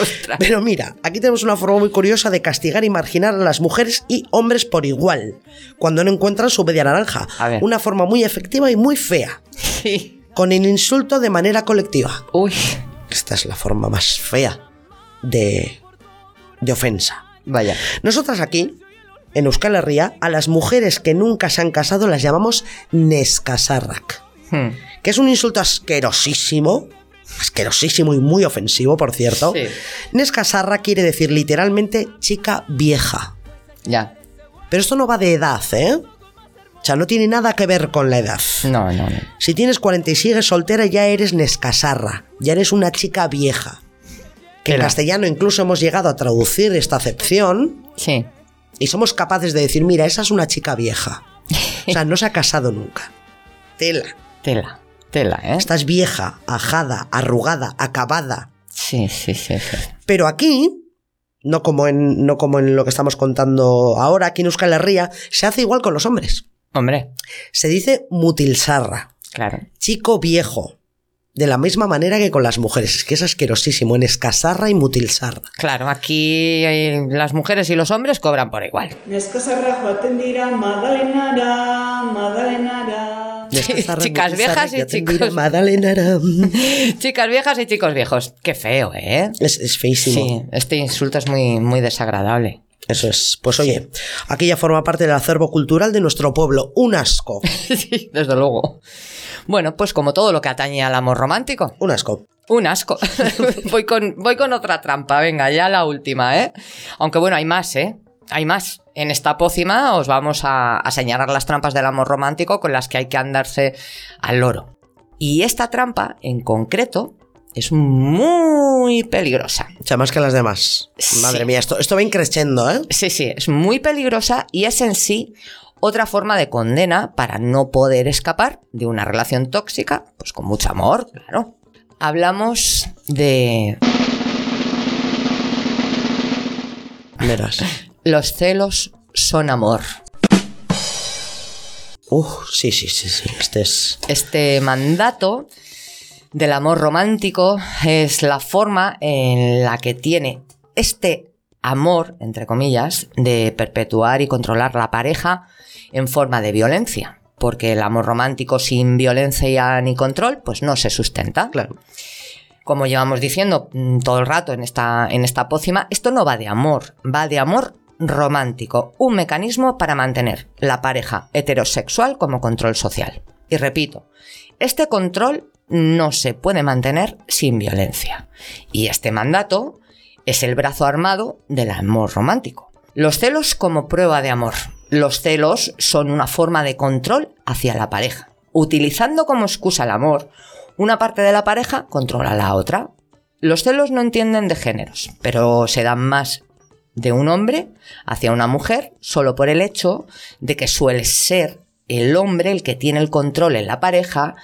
ostras. Pero mira, aquí tenemos una forma muy curiosa de castigar y marginar a las mujeres y hombres por igual, cuando no encuentran su media naranja. Una forma muy efectiva y muy fea. Sí. Con el insulto de manera colectiva. Uy. Esta es la forma más fea de ofensa. Vaya. Nosotras aquí, en Euskal Herria, a las mujeres que nunca se han casado las llamamos neskasarrak. Que es un insulto asquerosísimo. Asquerosísimo y muy ofensivo, por cierto. Sí. Neskasarra quiere decir literalmente chica vieja. Ya. Pero esto no va de edad, ¿eh? O sea, no tiene nada que ver con la edad. No, no, no. Si tienes 40 y sigues soltera, ya eres neskasarra. Ya eres una chica vieja. Que en castellano incluso hemos llegado a traducir esta acepción. Sí. Y somos capaces de decir, mira, esa es una chica vieja. O sea, no se ha casado nunca. Tela, ¿eh? Estás vieja, ajada, arrugada, acabada. Sí, sí, sí, sí. Pero aquí, no como en lo que estamos contando ahora, aquí en Euskal Herria, se hace igual con los hombres. Hombre. Se dice mutilsarra. Claro. Chico viejo. De la misma manera que con las mujeres. Es que es asquerosísimo. En escasarra y mutilsarra. Claro, aquí las mujeres y los hombres cobran por igual. Chicas viejas y chicos. Chicas viejas y chicos viejos. Qué feo, ¿eh? Es feísimo. Sí, este insulto es muy, muy desagradable. Eso es. Pues oye, aquí ya forma parte del acervo cultural de nuestro pueblo. Un asco. Sí, desde luego. Bueno, pues como todo lo que atañe al amor romántico. Un asco. Un asco. Voy con otra trampa. Venga, ya la última, ¿eh? Aunque bueno, hay más, ¿eh? Hay más. En esta pócima os vamos a señalar las trampas del amor romántico con las que hay que andarse al loro. Y esta trampa, en concreto, es muy peligrosa. O sea, más que las demás. Sí. Madre mía, esto va increciendo, ¿eh? Sí, sí, es muy peligrosa y es en sí otra forma de condena para no poder escapar de una relación tóxica, pues con mucho amor, claro. Hablamos de... verás. Los celos son amor. Sí, sí, sí, sí. Este mandato del amor romántico es la forma en la que tiene este amor, entre comillas, de perpetuar y controlar la pareja en forma de violencia. Porque el amor romántico sin violencia ni control, pues no se sustenta. Claro. Como llevamos diciendo todo el rato en esta pócima, esto no va de amor, va de amor romántico, un mecanismo para mantener la pareja heterosexual como control social. Y repito, este control no se puede mantener sin violencia. Y este mandato es el brazo armado del amor romántico. Los celos como prueba de amor. Los celos son una forma de control hacia la pareja. Utilizando como excusa el amor, una parte de la pareja controla a la otra. Los celos no entienden de géneros, pero se dan más de un hombre hacia una mujer solo por el hecho de que suele ser el hombre el que tiene el control en la pareja,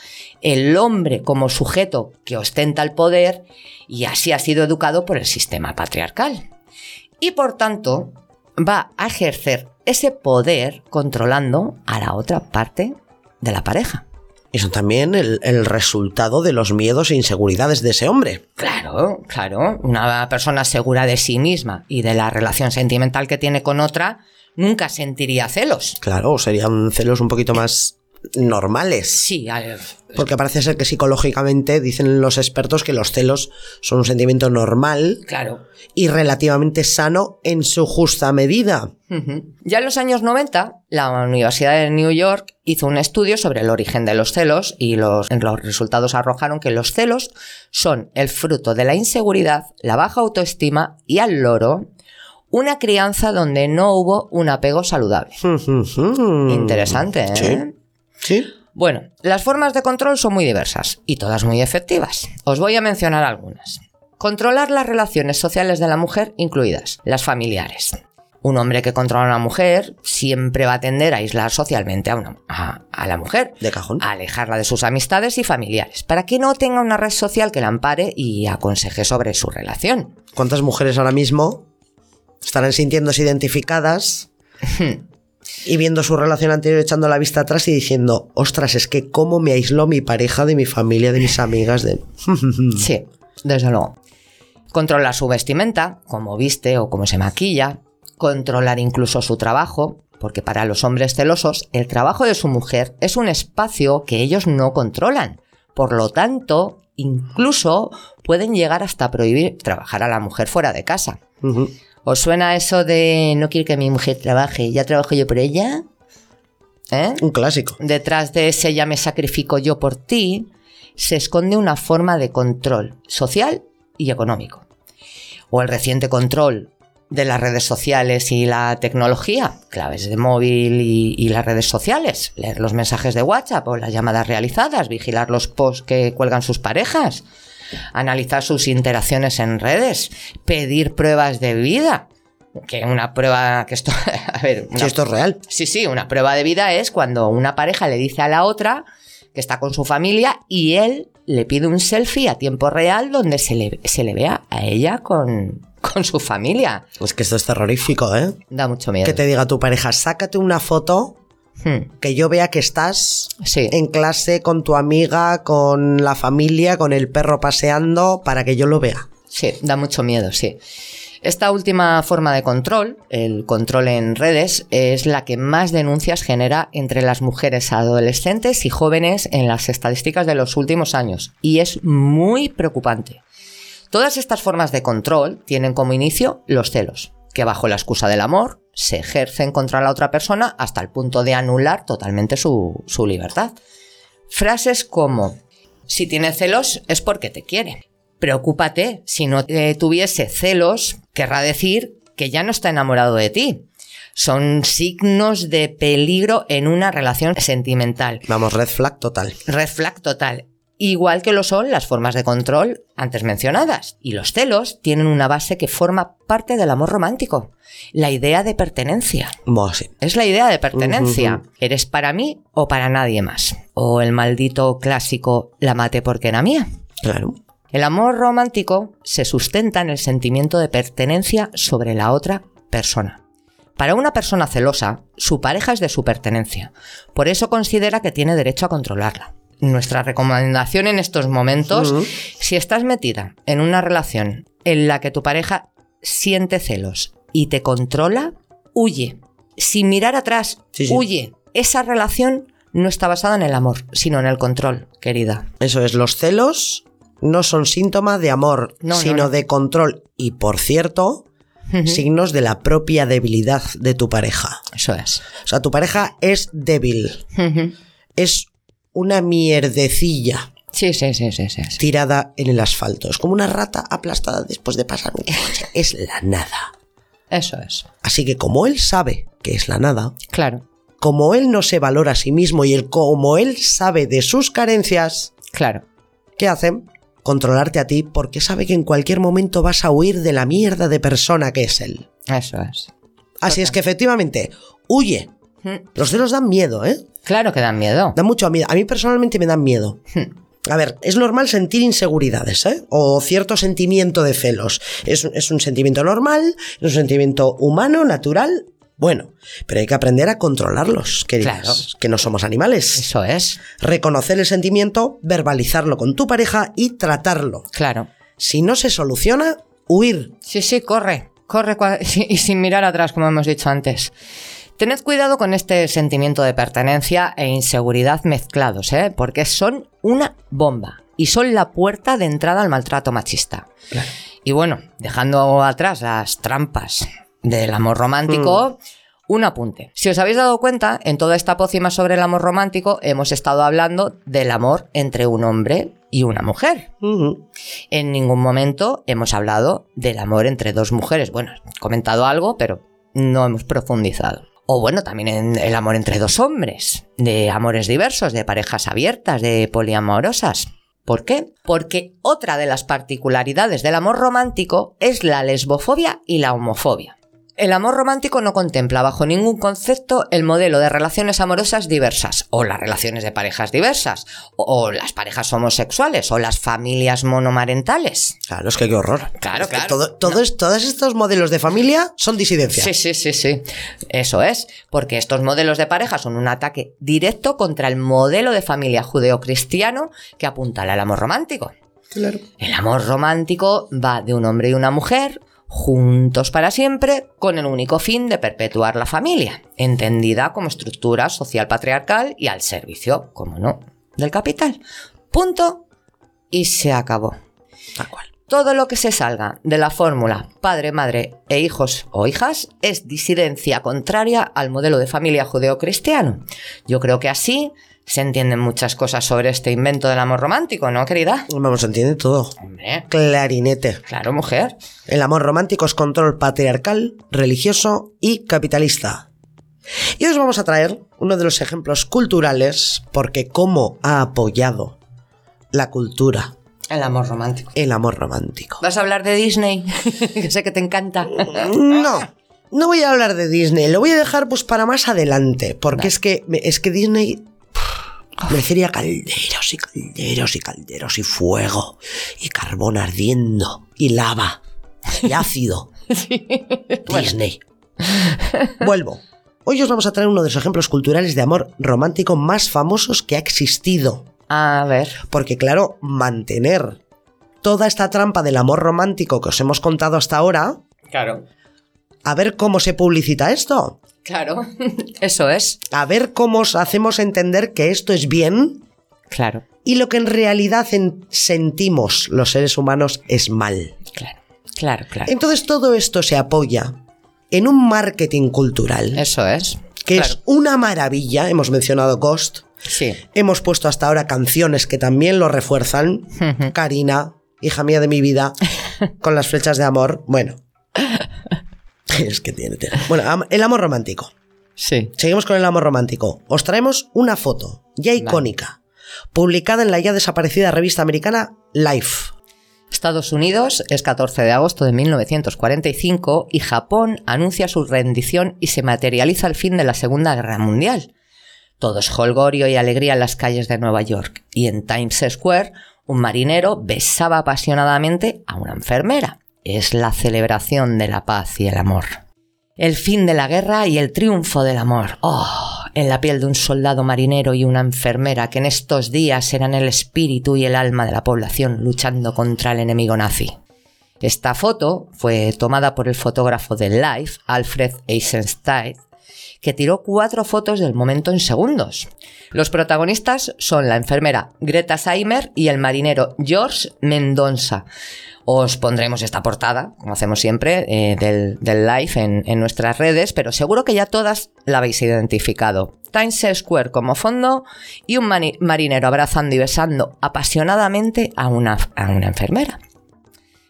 el hombre como sujeto que ostenta el poder, y así ha sido educado por el sistema patriarcal. Y por tanto, va a ejercer ese poder controlando a la otra parte de la pareja. Y son también el resultado de los miedos e inseguridades de ese hombre. Claro, claro. Una persona segura de sí misma y de la relación sentimental que tiene con otra nunca sentiría celos. Claro, serían celos un poquito más normales. Sí. Porque parece ser que psicológicamente dicen los expertos que los celos son un sentimiento normal. Claro. Y relativamente sano en su justa medida. Uh-huh. Ya en los años 90, la Universidad de New York hizo un estudio sobre el origen de los celos y los resultados arrojaron que los celos son el fruto de la inseguridad, la baja autoestima y al loro, una crianza donde no hubo un apego saludable. Uh-huh. Interesante, ¿eh? Sí. Bueno, las formas de control son muy diversas y todas muy efectivas. Os voy a mencionar algunas. Controlar las relaciones sociales de la mujer, incluidas las familiares. Un hombre que controla a una mujer siempre va a tender a aislar socialmente a la mujer. De cajón. A alejarla de sus amistades y familiares, para que no tenga una red social que la ampare y aconseje sobre su relación. ¿Cuántas mujeres ahora mismo estarán sintiéndose identificadas y viendo su relación anterior, echando la vista atrás y diciendo, ostras, es que cómo me aisló mi pareja de mi familia, de mis amigas? Sí, desde luego. Controlar su vestimenta, cómo viste o cómo se maquilla. Controlar incluso su trabajo, porque para los hombres celosos, el trabajo de su mujer es un espacio que ellos no controlan. Por lo tanto, incluso pueden llegar hasta prohibir trabajar a la mujer fuera de casa. Uh-huh. ¿Os suena eso de no quiero que mi mujer trabaje, ya trabajo yo por ella? ¿Eh? Un clásico. Detrás de ese ya me sacrifico yo por ti, se esconde una forma de control social y económico. O el reciente control de las redes sociales y la tecnología, claves de móvil y las redes sociales, leer los mensajes de WhatsApp o las llamadas realizadas, vigilar los posts que cuelgan sus parejas, analizar sus interacciones en redes, pedir pruebas de vida. Que una prueba que esto, a ver, si esto es real. Sí, sí, una prueba de vida es cuando una pareja le dice a la otra que está con su familia y él le pide un selfie a tiempo real donde se le vea a ella con su familia. Pues que esto es terrorífico, ¿eh? Da mucho miedo. Que te diga tu pareja, sácate una foto. Que yo vea que estás en clase con tu amiga, con la familia, con el perro paseando, para que yo lo vea. Sí, da mucho miedo, sí. Esta última forma de control, el control en redes, es la que más denuncias genera entre las mujeres adolescentes y jóvenes en las estadísticas de los últimos años. Y es muy preocupante. Todas estas formas de control tienen como inicio los celos, que bajo la excusa del amor se ejercen contra la otra persona hasta el punto de anular totalmente su libertad. Frases como, si tienes celos es porque te quiere. Preocúpate, si no te tuviese celos, querrá decir que ya no está enamorado de ti. Son signos de peligro en una relación sentimental. Vamos, red flag total. Red flag total. Igual que lo son las formas de control antes mencionadas. Y los celos tienen una base que forma parte del amor romántico. La idea de pertenencia. Sí. Es la idea de pertenencia. Uh-huh. Eres para mí o para nadie más. O el maldito clásico, la maté porque era mía. Claro. El amor romántico se sustenta en el sentimiento de pertenencia sobre la otra persona. Para una persona celosa, su pareja es de su pertenencia, por eso considera que tiene derecho a controlarla. Nuestra recomendación en estos momentos, si estás metida en una relación en la que tu pareja siente celos y te controla, huye. Sin mirar atrás, huye. Esa relación no está basada en el amor, sino en el control, querida. Eso es, los celos no son síntomas de amor, sino de control. Y por cierto, signos de la propia debilidad de tu pareja. Eso es. O sea, tu pareja es débil. Es una mierdecilla. Sí. Tirada en el asfalto. Es como una rata aplastada después de pasar un coche. Es la nada. Eso es. Así que como él sabe que es la nada, claro, como él no se valora a sí mismo y como él sabe de sus carencias, claro, ¿qué hacen? Controlarte a ti, porque sabe que en cualquier momento vas a huir de la mierda de persona que es él. Eso es. Así es que efectivamente, huye. Los celos dan miedo, ¿eh? Claro que dan miedo. Dan mucho miedo. A mí personalmente me dan miedo. A ver, es normal sentir inseguridades, ¿eh? O cierto sentimiento de celos. Es un sentimiento normal, es un sentimiento humano, natural. Bueno, pero hay que aprender a controlarlos, queridas, claro, que no somos animales. Eso es. Reconocer el sentimiento, verbalizarlo con tu pareja y tratarlo. Claro. Si no se soluciona, huir. Sí, corre y sin mirar atrás, como hemos dicho antes. Tened cuidado con este sentimiento de pertenencia e inseguridad mezclados, ¿eh? Porque son una bomba y son la puerta de entrada al maltrato machista. Claro. Y bueno, dejando atrás las trampas del amor romántico, un apunte. Si os habéis dado cuenta, en toda esta pócima sobre el amor romántico hemos estado hablando del amor entre un hombre y una mujer. En ningún momento hemos hablado del amor entre dos mujeres. Bueno, he comentado algo, pero no hemos profundizado. O bueno, también en el amor entre dos hombres, de amores diversos, de parejas abiertas, de poliamorosas. ¿Por qué? Porque otra de las particularidades del amor romántico es la lesbofobia y la homofobia. El amor romántico no contempla bajo ningún concepto el modelo de relaciones amorosas diversas, o las relaciones de parejas diversas, o las parejas homosexuales, o las familias monomarentales. Claro, es que qué horror. Claro, claro. Todos estos modelos de familia son disidencias. Sí. Eso es, porque estos modelos de pareja son un ataque directo contra el modelo de familia judeocristiano que apuntala al amor romántico. Claro. El amor romántico va de un hombre y una mujer juntos para siempre, con el único fin de perpetuar la familia, entendida como estructura social patriarcal y al servicio, como no, del capital. Punto. Y se acabó. Tal cual. Todo lo que se salga de la fórmula padre, madre e hijos o hijas es disidencia contraria al modelo de familia judeocristiano. Yo creo que así se entienden muchas cosas sobre este invento del amor romántico, ¿no, querida? Vamos, se entiende todo. Hombre. Clarinete. Claro, mujer. El amor romántico es control patriarcal, religioso y capitalista. Y os vamos a traer uno de los ejemplos culturales, porque cómo ha apoyado la cultura el amor romántico. El amor romántico. ¿Vas a hablar de Disney? Que sé que te encanta. No voy a hablar de Disney. Lo voy a dejar pues para más adelante, porque es que Disney merecería calderos y calderos y calderos y fuego y carbón ardiendo y lava y ácido. Disney. Vuelvo. Hoy os vamos a traer uno de los ejemplos culturales de amor romántico más famosos que ha existido. A ver. Porque claro, mantener toda esta trampa del amor romántico que os hemos contado hasta ahora. Claro. A ver cómo se publicita esto. Claro, eso es. A ver cómo os hacemos entender que esto es bien. Claro. Y lo que en realidad sentimos los seres humanos es mal. Claro. Entonces todo esto se apoya en un marketing cultural. Eso es. Que es una maravilla. Hemos mencionado Ghost. Sí. Hemos puesto hasta ahora canciones que también lo refuerzan. Karina, hija mía de mi vida, con las flechas de amor. Bueno. Es que tiene. Bueno, el amor romántico. Sí. Seguimos con el amor romántico. Os traemos una foto, ya icónica, publicada en la ya desaparecida revista americana Life. Estados Unidos es 14 de agosto de 1945 y Japón anuncia su rendición y se materializa el fin de la Segunda Guerra Mundial. Todo es jolgorio y alegría en las calles de Nueva York. Y en Times Square, un marinero besaba apasionadamente a una enfermera. Es la celebración de la paz y el amor. El fin de la guerra y el triunfo del amor. ¡Oh! En la piel de un soldado marinero y una enfermera que en estos días eran el espíritu y el alma de la población luchando contra el enemigo nazi. Esta foto fue tomada por el fotógrafo de Life, Alfred Eisenstaedt, que tiró 4 fotos del momento en segundos. Los protagonistas son la enfermera Greta Zimmer y el marinero George Mendonsa. Os pondremos esta portada, como hacemos siempre, del live en nuestras redes, pero seguro que ya todas la habéis identificado. Times Square como fondo y un marinero abrazando y besando apasionadamente a una enfermera.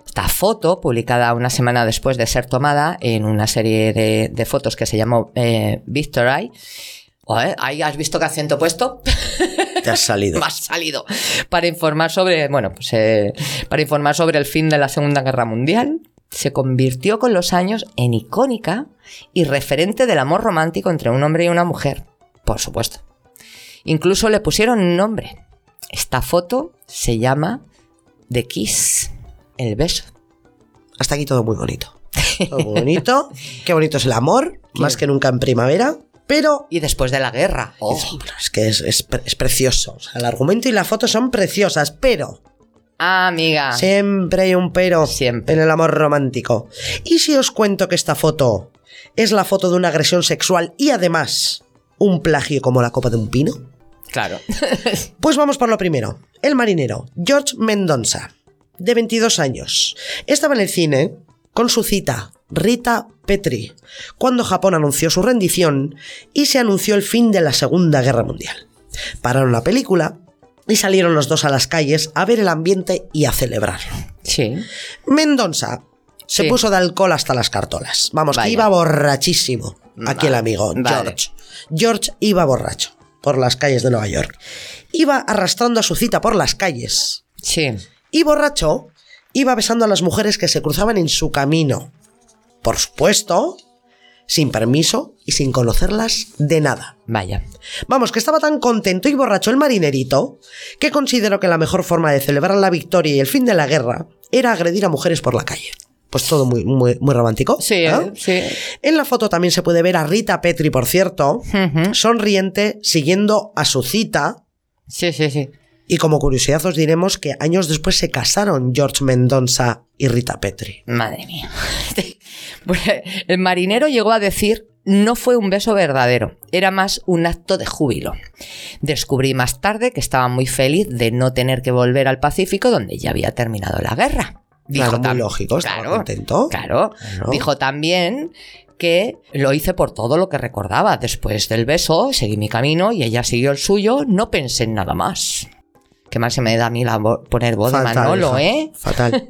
Esta foto, publicada una semana después de ser tomada en una serie de fotos que se llamó Victory. Ahí has visto qué acento puesto. Te has salido. Me has salido. Para informar sobre el fin de la Segunda Guerra Mundial, se convirtió con los años en icónica y referente del amor romántico entre un hombre y una mujer, por supuesto. Incluso le pusieron un nombre. Esta foto se llama The Kiss. El beso. Hasta aquí todo muy bonito. Todo bonito. Qué bonito es el amor, más que nunca en primavera, pero... Y después de la guerra. Oh. Es que es precioso. O sea, el argumento y la foto son preciosas, pero... Ah, amiga. Siempre hay un pero. Siempre. En el amor romántico. ¿Y si os cuento que esta foto es la foto de una agresión sexual y además un plagio como la copa de un pino? Claro. Pues vamos por lo primero. El marinero, George Mendonsa, de 22 años, estaba en el cine con su cita, Rita Petri, cuando Japón anunció su rendición y se anunció el fin de la Segunda Guerra Mundial. Pararon la película y salieron los dos a las calles a ver el ambiente y a celebrarlo. Sí. Mendonsa se puso de alcohol hasta las cartolas. Vamos, que iba borrachísimo aquí el amigo, George. George iba borracho por las calles de Nueva York. Iba arrastrando a su cita por las calles. Sí. Y borracho, iba besando a las mujeres que se cruzaban en su camino. Por supuesto, sin permiso y sin conocerlas de nada. Vaya. Vamos, que estaba tan contento y borracho el marinerito que consideró que la mejor forma de celebrar la victoria y el fin de la guerra era agredir a mujeres por la calle. Pues todo muy, muy, muy romántico. Sí, ¿no? Sí. En la foto también se puede ver a Rita Petri, por cierto, sonriente, siguiendo a su cita. Sí, sí, sí. Y como curiosidad os diremos que años después se casaron George Mendonsa y Rita Petri. Madre mía. El marinero llegó a decir: no fue un beso verdadero, era más un acto de júbilo. Descubrí más tarde que estaba muy feliz de no tener que volver al Pacífico, donde ya había terminado la guerra. Dijo, claro, muy lógico, estaba contento. Claro, claro. Dijo también que lo hice por todo lo que recordaba. Después del beso seguí mi camino y ella siguió el suyo, no pensé en nada más. Que mal se me da a mí poner voz de Manolo, ¿eh? Fatal.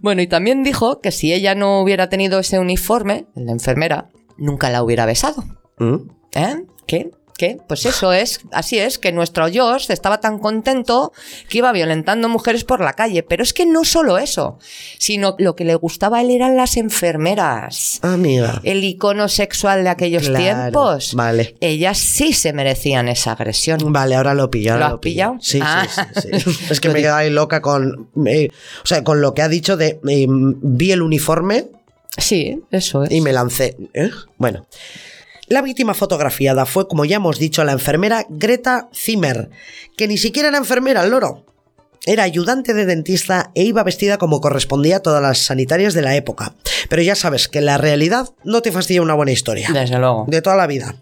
Bueno, y también dijo que si ella no hubiera tenido ese uniforme, la enfermera, nunca la hubiera besado. ¿Eh? ¿Qué? Pues eso es, así es, que nuestro George estaba tan contento que iba violentando mujeres por la calle. Pero es que no solo eso, sino lo que le gustaba a él eran las enfermeras. Amiga. El icono sexual de aquellos tiempos. Vale. Ellas sí se merecían esa agresión. Vale, ahora lo pillo. ¿Lo has pillado? Sí, sí. Es que me he quedado ahí loca con lo que ha dicho de vi el uniforme. Sí, eso es. Y me lancé. Bueno. La víctima fotografiada fue, como ya hemos dicho, la enfermera Greta Zimmer, que ni siquiera era enfermera, el loro. Era ayudante de dentista e iba vestida como correspondía a todas las sanitarias de la época. Pero ya sabes que la realidad no te fastidia una buena historia. Desde luego. De toda la vida.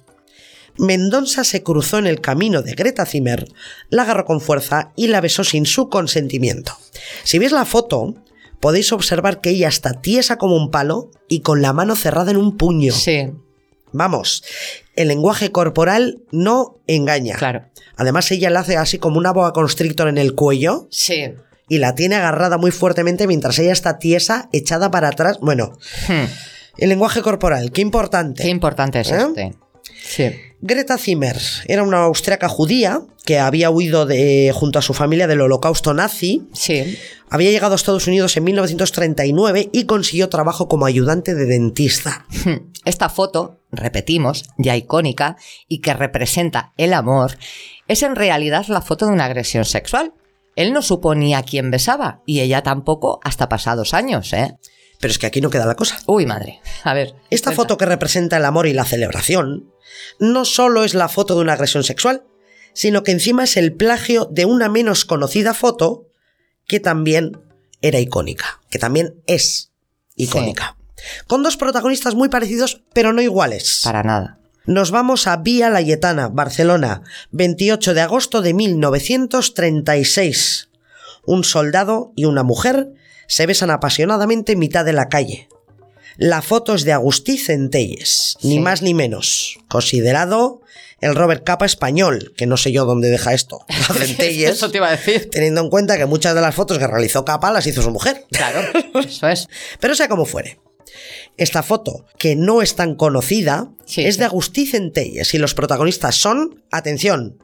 Mendonsa se cruzó en el camino de Greta Zimmer, la agarró con fuerza y la besó sin su consentimiento. Si veis la foto, podéis observar que ella está tiesa como un palo y con la mano cerrada en un puño. Sí. Vamos, el lenguaje corporal no engaña. Claro. Además, ella la hace así como una boa constrictor en el cuello. Sí. Y la tiene agarrada muy fuertemente mientras ella está tiesa, echada para atrás. Bueno, el lenguaje corporal, qué importante. Qué importante es este. Sí. Greta Zimmer era una austriaca judía que había huido junto a su familia del holocausto nazi. Sí. Había llegado a Estados Unidos en 1939 y consiguió trabajo como ayudante de dentista. Esta foto, repetimos, ya icónica y que representa el amor, es en realidad la foto de una agresión sexual. Él no supo ni a quién besaba y ella tampoco hasta pasados años, Pero es que aquí no queda la cosa. Uy, madre. A ver. Esta foto que representa el amor y la celebración no solo es la foto de una agresión sexual, sino que encima es el plagio de una menos conocida foto que también era icónica, que también es icónica. Sí. Con dos protagonistas muy parecidos, pero no iguales. Para nada. Nos vamos a Vía Laietana, Barcelona, 28 de agosto de 1936. Un soldado y una mujer se besan apasionadamente en mitad de la calle. La foto es de Agustí Centelles, ni más ni menos, considerado el Robert Capa español, que no sé yo dónde deja esto. A Centelles, eso te iba a decir. Teniendo en cuenta que muchas de las fotos que realizó Capa las hizo su mujer. Claro, eso es. Pero sea como fuere, esta foto, que no es tan conocida, es de Agustí Centelles y los protagonistas son, atención,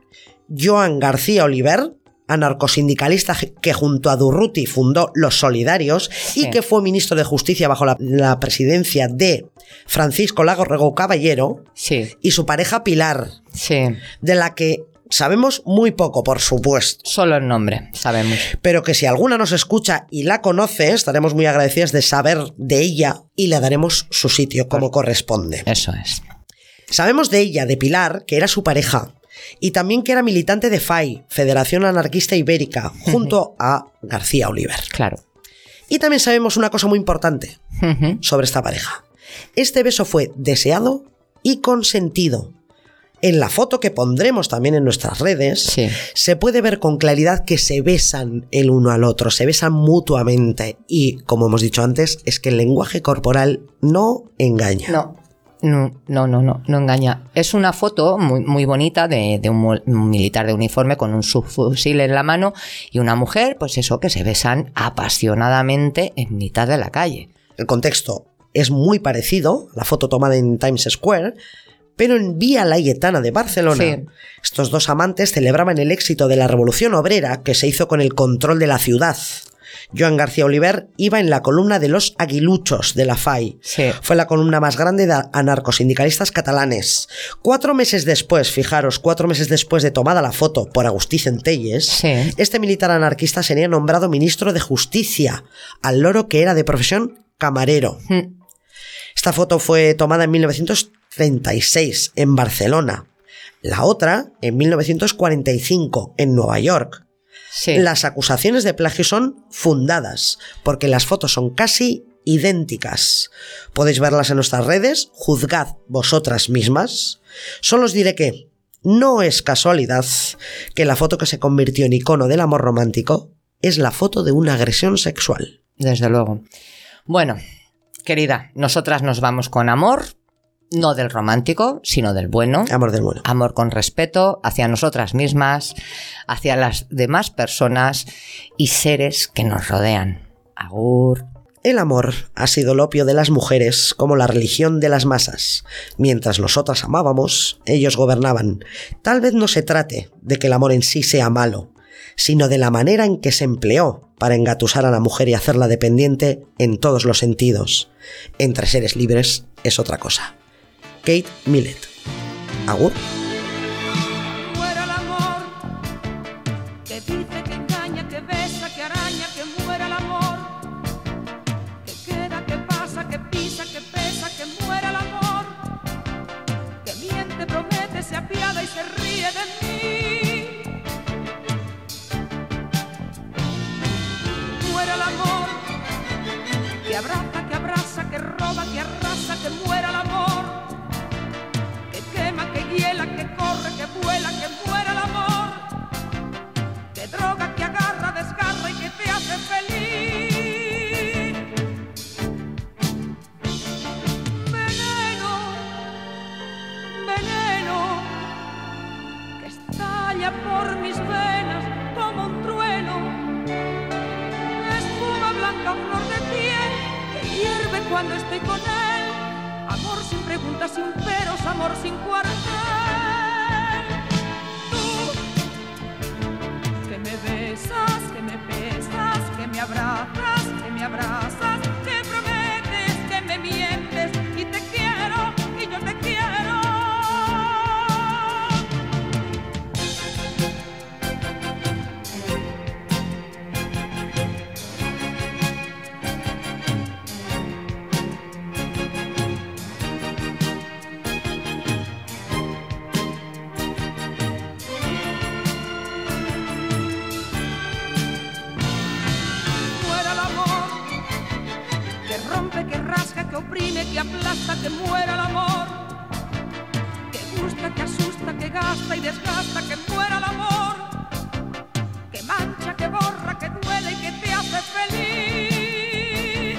Joan García Oliver, anarcosindicalista que junto a Durruti fundó Los Solidarios y que fue ministro de Justicia bajo la presidencia de Francisco Largo Caballero y su pareja Pilar, de la que sabemos muy poco, por supuesto. Solo el nombre, sabemos. Pero que si alguna nos escucha y la conoce, estaremos muy agradecidas de saber de ella y le daremos su sitio como corresponde. Eso es. Sabemos de ella, de Pilar, que era su pareja. Y también que era militante de FAI, Federación Anarquista Ibérica, junto a García Oliver. Claro. Y también sabemos una cosa muy importante sobre esta pareja. Este beso fue deseado y consentido. En la foto que pondremos también en nuestras redes, se puede ver con claridad que se besan el uno al otro, se besan mutuamente. Y, como hemos dicho antes, es que el lenguaje corporal no engaña. No engaña. Es una foto muy, muy bonita de un militar de uniforme con un subfusil en la mano y una mujer, pues eso, que se besan apasionadamente en mitad de la calle. El contexto es muy parecido a la foto tomada en Times Square, pero en Vía Laietana de Barcelona. Sí. Estos dos amantes celebraban el éxito de la Revolución Obrera que se hizo con el control de la ciudad. Joan García Oliver iba en la columna de los aguiluchos de la FAI. Sí. Fue la columna más grande de anarcosindicalistas catalanes. 4 meses después, fijaros, 4 meses después de tomada la foto por Agustí Centelles, este militar anarquista sería nombrado ministro de Justicia, al loro que era de profesión camarero. Esta foto fue tomada en 1936 en Barcelona. La otra en 1945 en Nueva York. Sí. Las acusaciones de plagio son fundadas, porque las fotos son casi idénticas. Podéis verlas en nuestras redes, juzgad vosotras mismas. Solo os diré que no es casualidad que la foto que se convirtió en icono del amor romántico es la foto de una agresión sexual. Desde luego. Bueno, querida, nosotras nos vamos con amor. No del romántico, sino del bueno. Amor del bueno. Amor con respeto hacia nosotras mismas, hacia las demás personas y seres que nos rodean. Agur. El amor ha sido el opio de las mujeres como la religión de las masas. Mientras nosotras amábamos, ellos gobernaban. Tal vez no se trate de que el amor en sí sea malo, sino de la manera en que se empleó para engatusar a la mujer y hacerla dependiente en todos los sentidos. Entre seres libres es otra cosa. Kate Millet. Agur. Muera el amor, que dice, que engaña, que besa, que araña, que muera el amor, que queda, que pasa, que pisa, que pesa, que muera el amor, que miente, promete, se apiada y se ríe de mí. Muera el amor, que abraza, que abraza, que roba, que arrasa, que muera el amor, que hiela, que corre, que vuela, que muera el amor, que droga, que agarra, desgarra y que te hace feliz. Veneno, veneno, que estalla por mis venas como un trueno, espuma blanca, flor de piel, que hierve cuando estoy con él. Amor sin preguntas, sin peros, amor sin cuartel. Tú, que me besas, que me pesas, que me abrazas, que me abrazas, que prometes, que me mientes, y te quiero, y yo te quiero. aplasta, que muera el amor, que gusta, que asusta, que gasta y desgasta, que muera el amor, que mancha, que borra, que duele y que te hace feliz.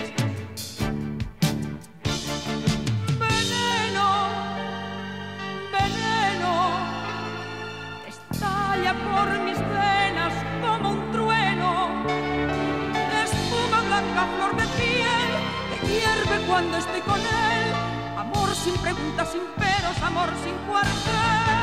Veneno, veneno, estalla por mis venas como un trueno, espuma blanca, flor de piel, hierve cuando estoy con él, amor sin preguntas, sin peros, amor sin cuartel.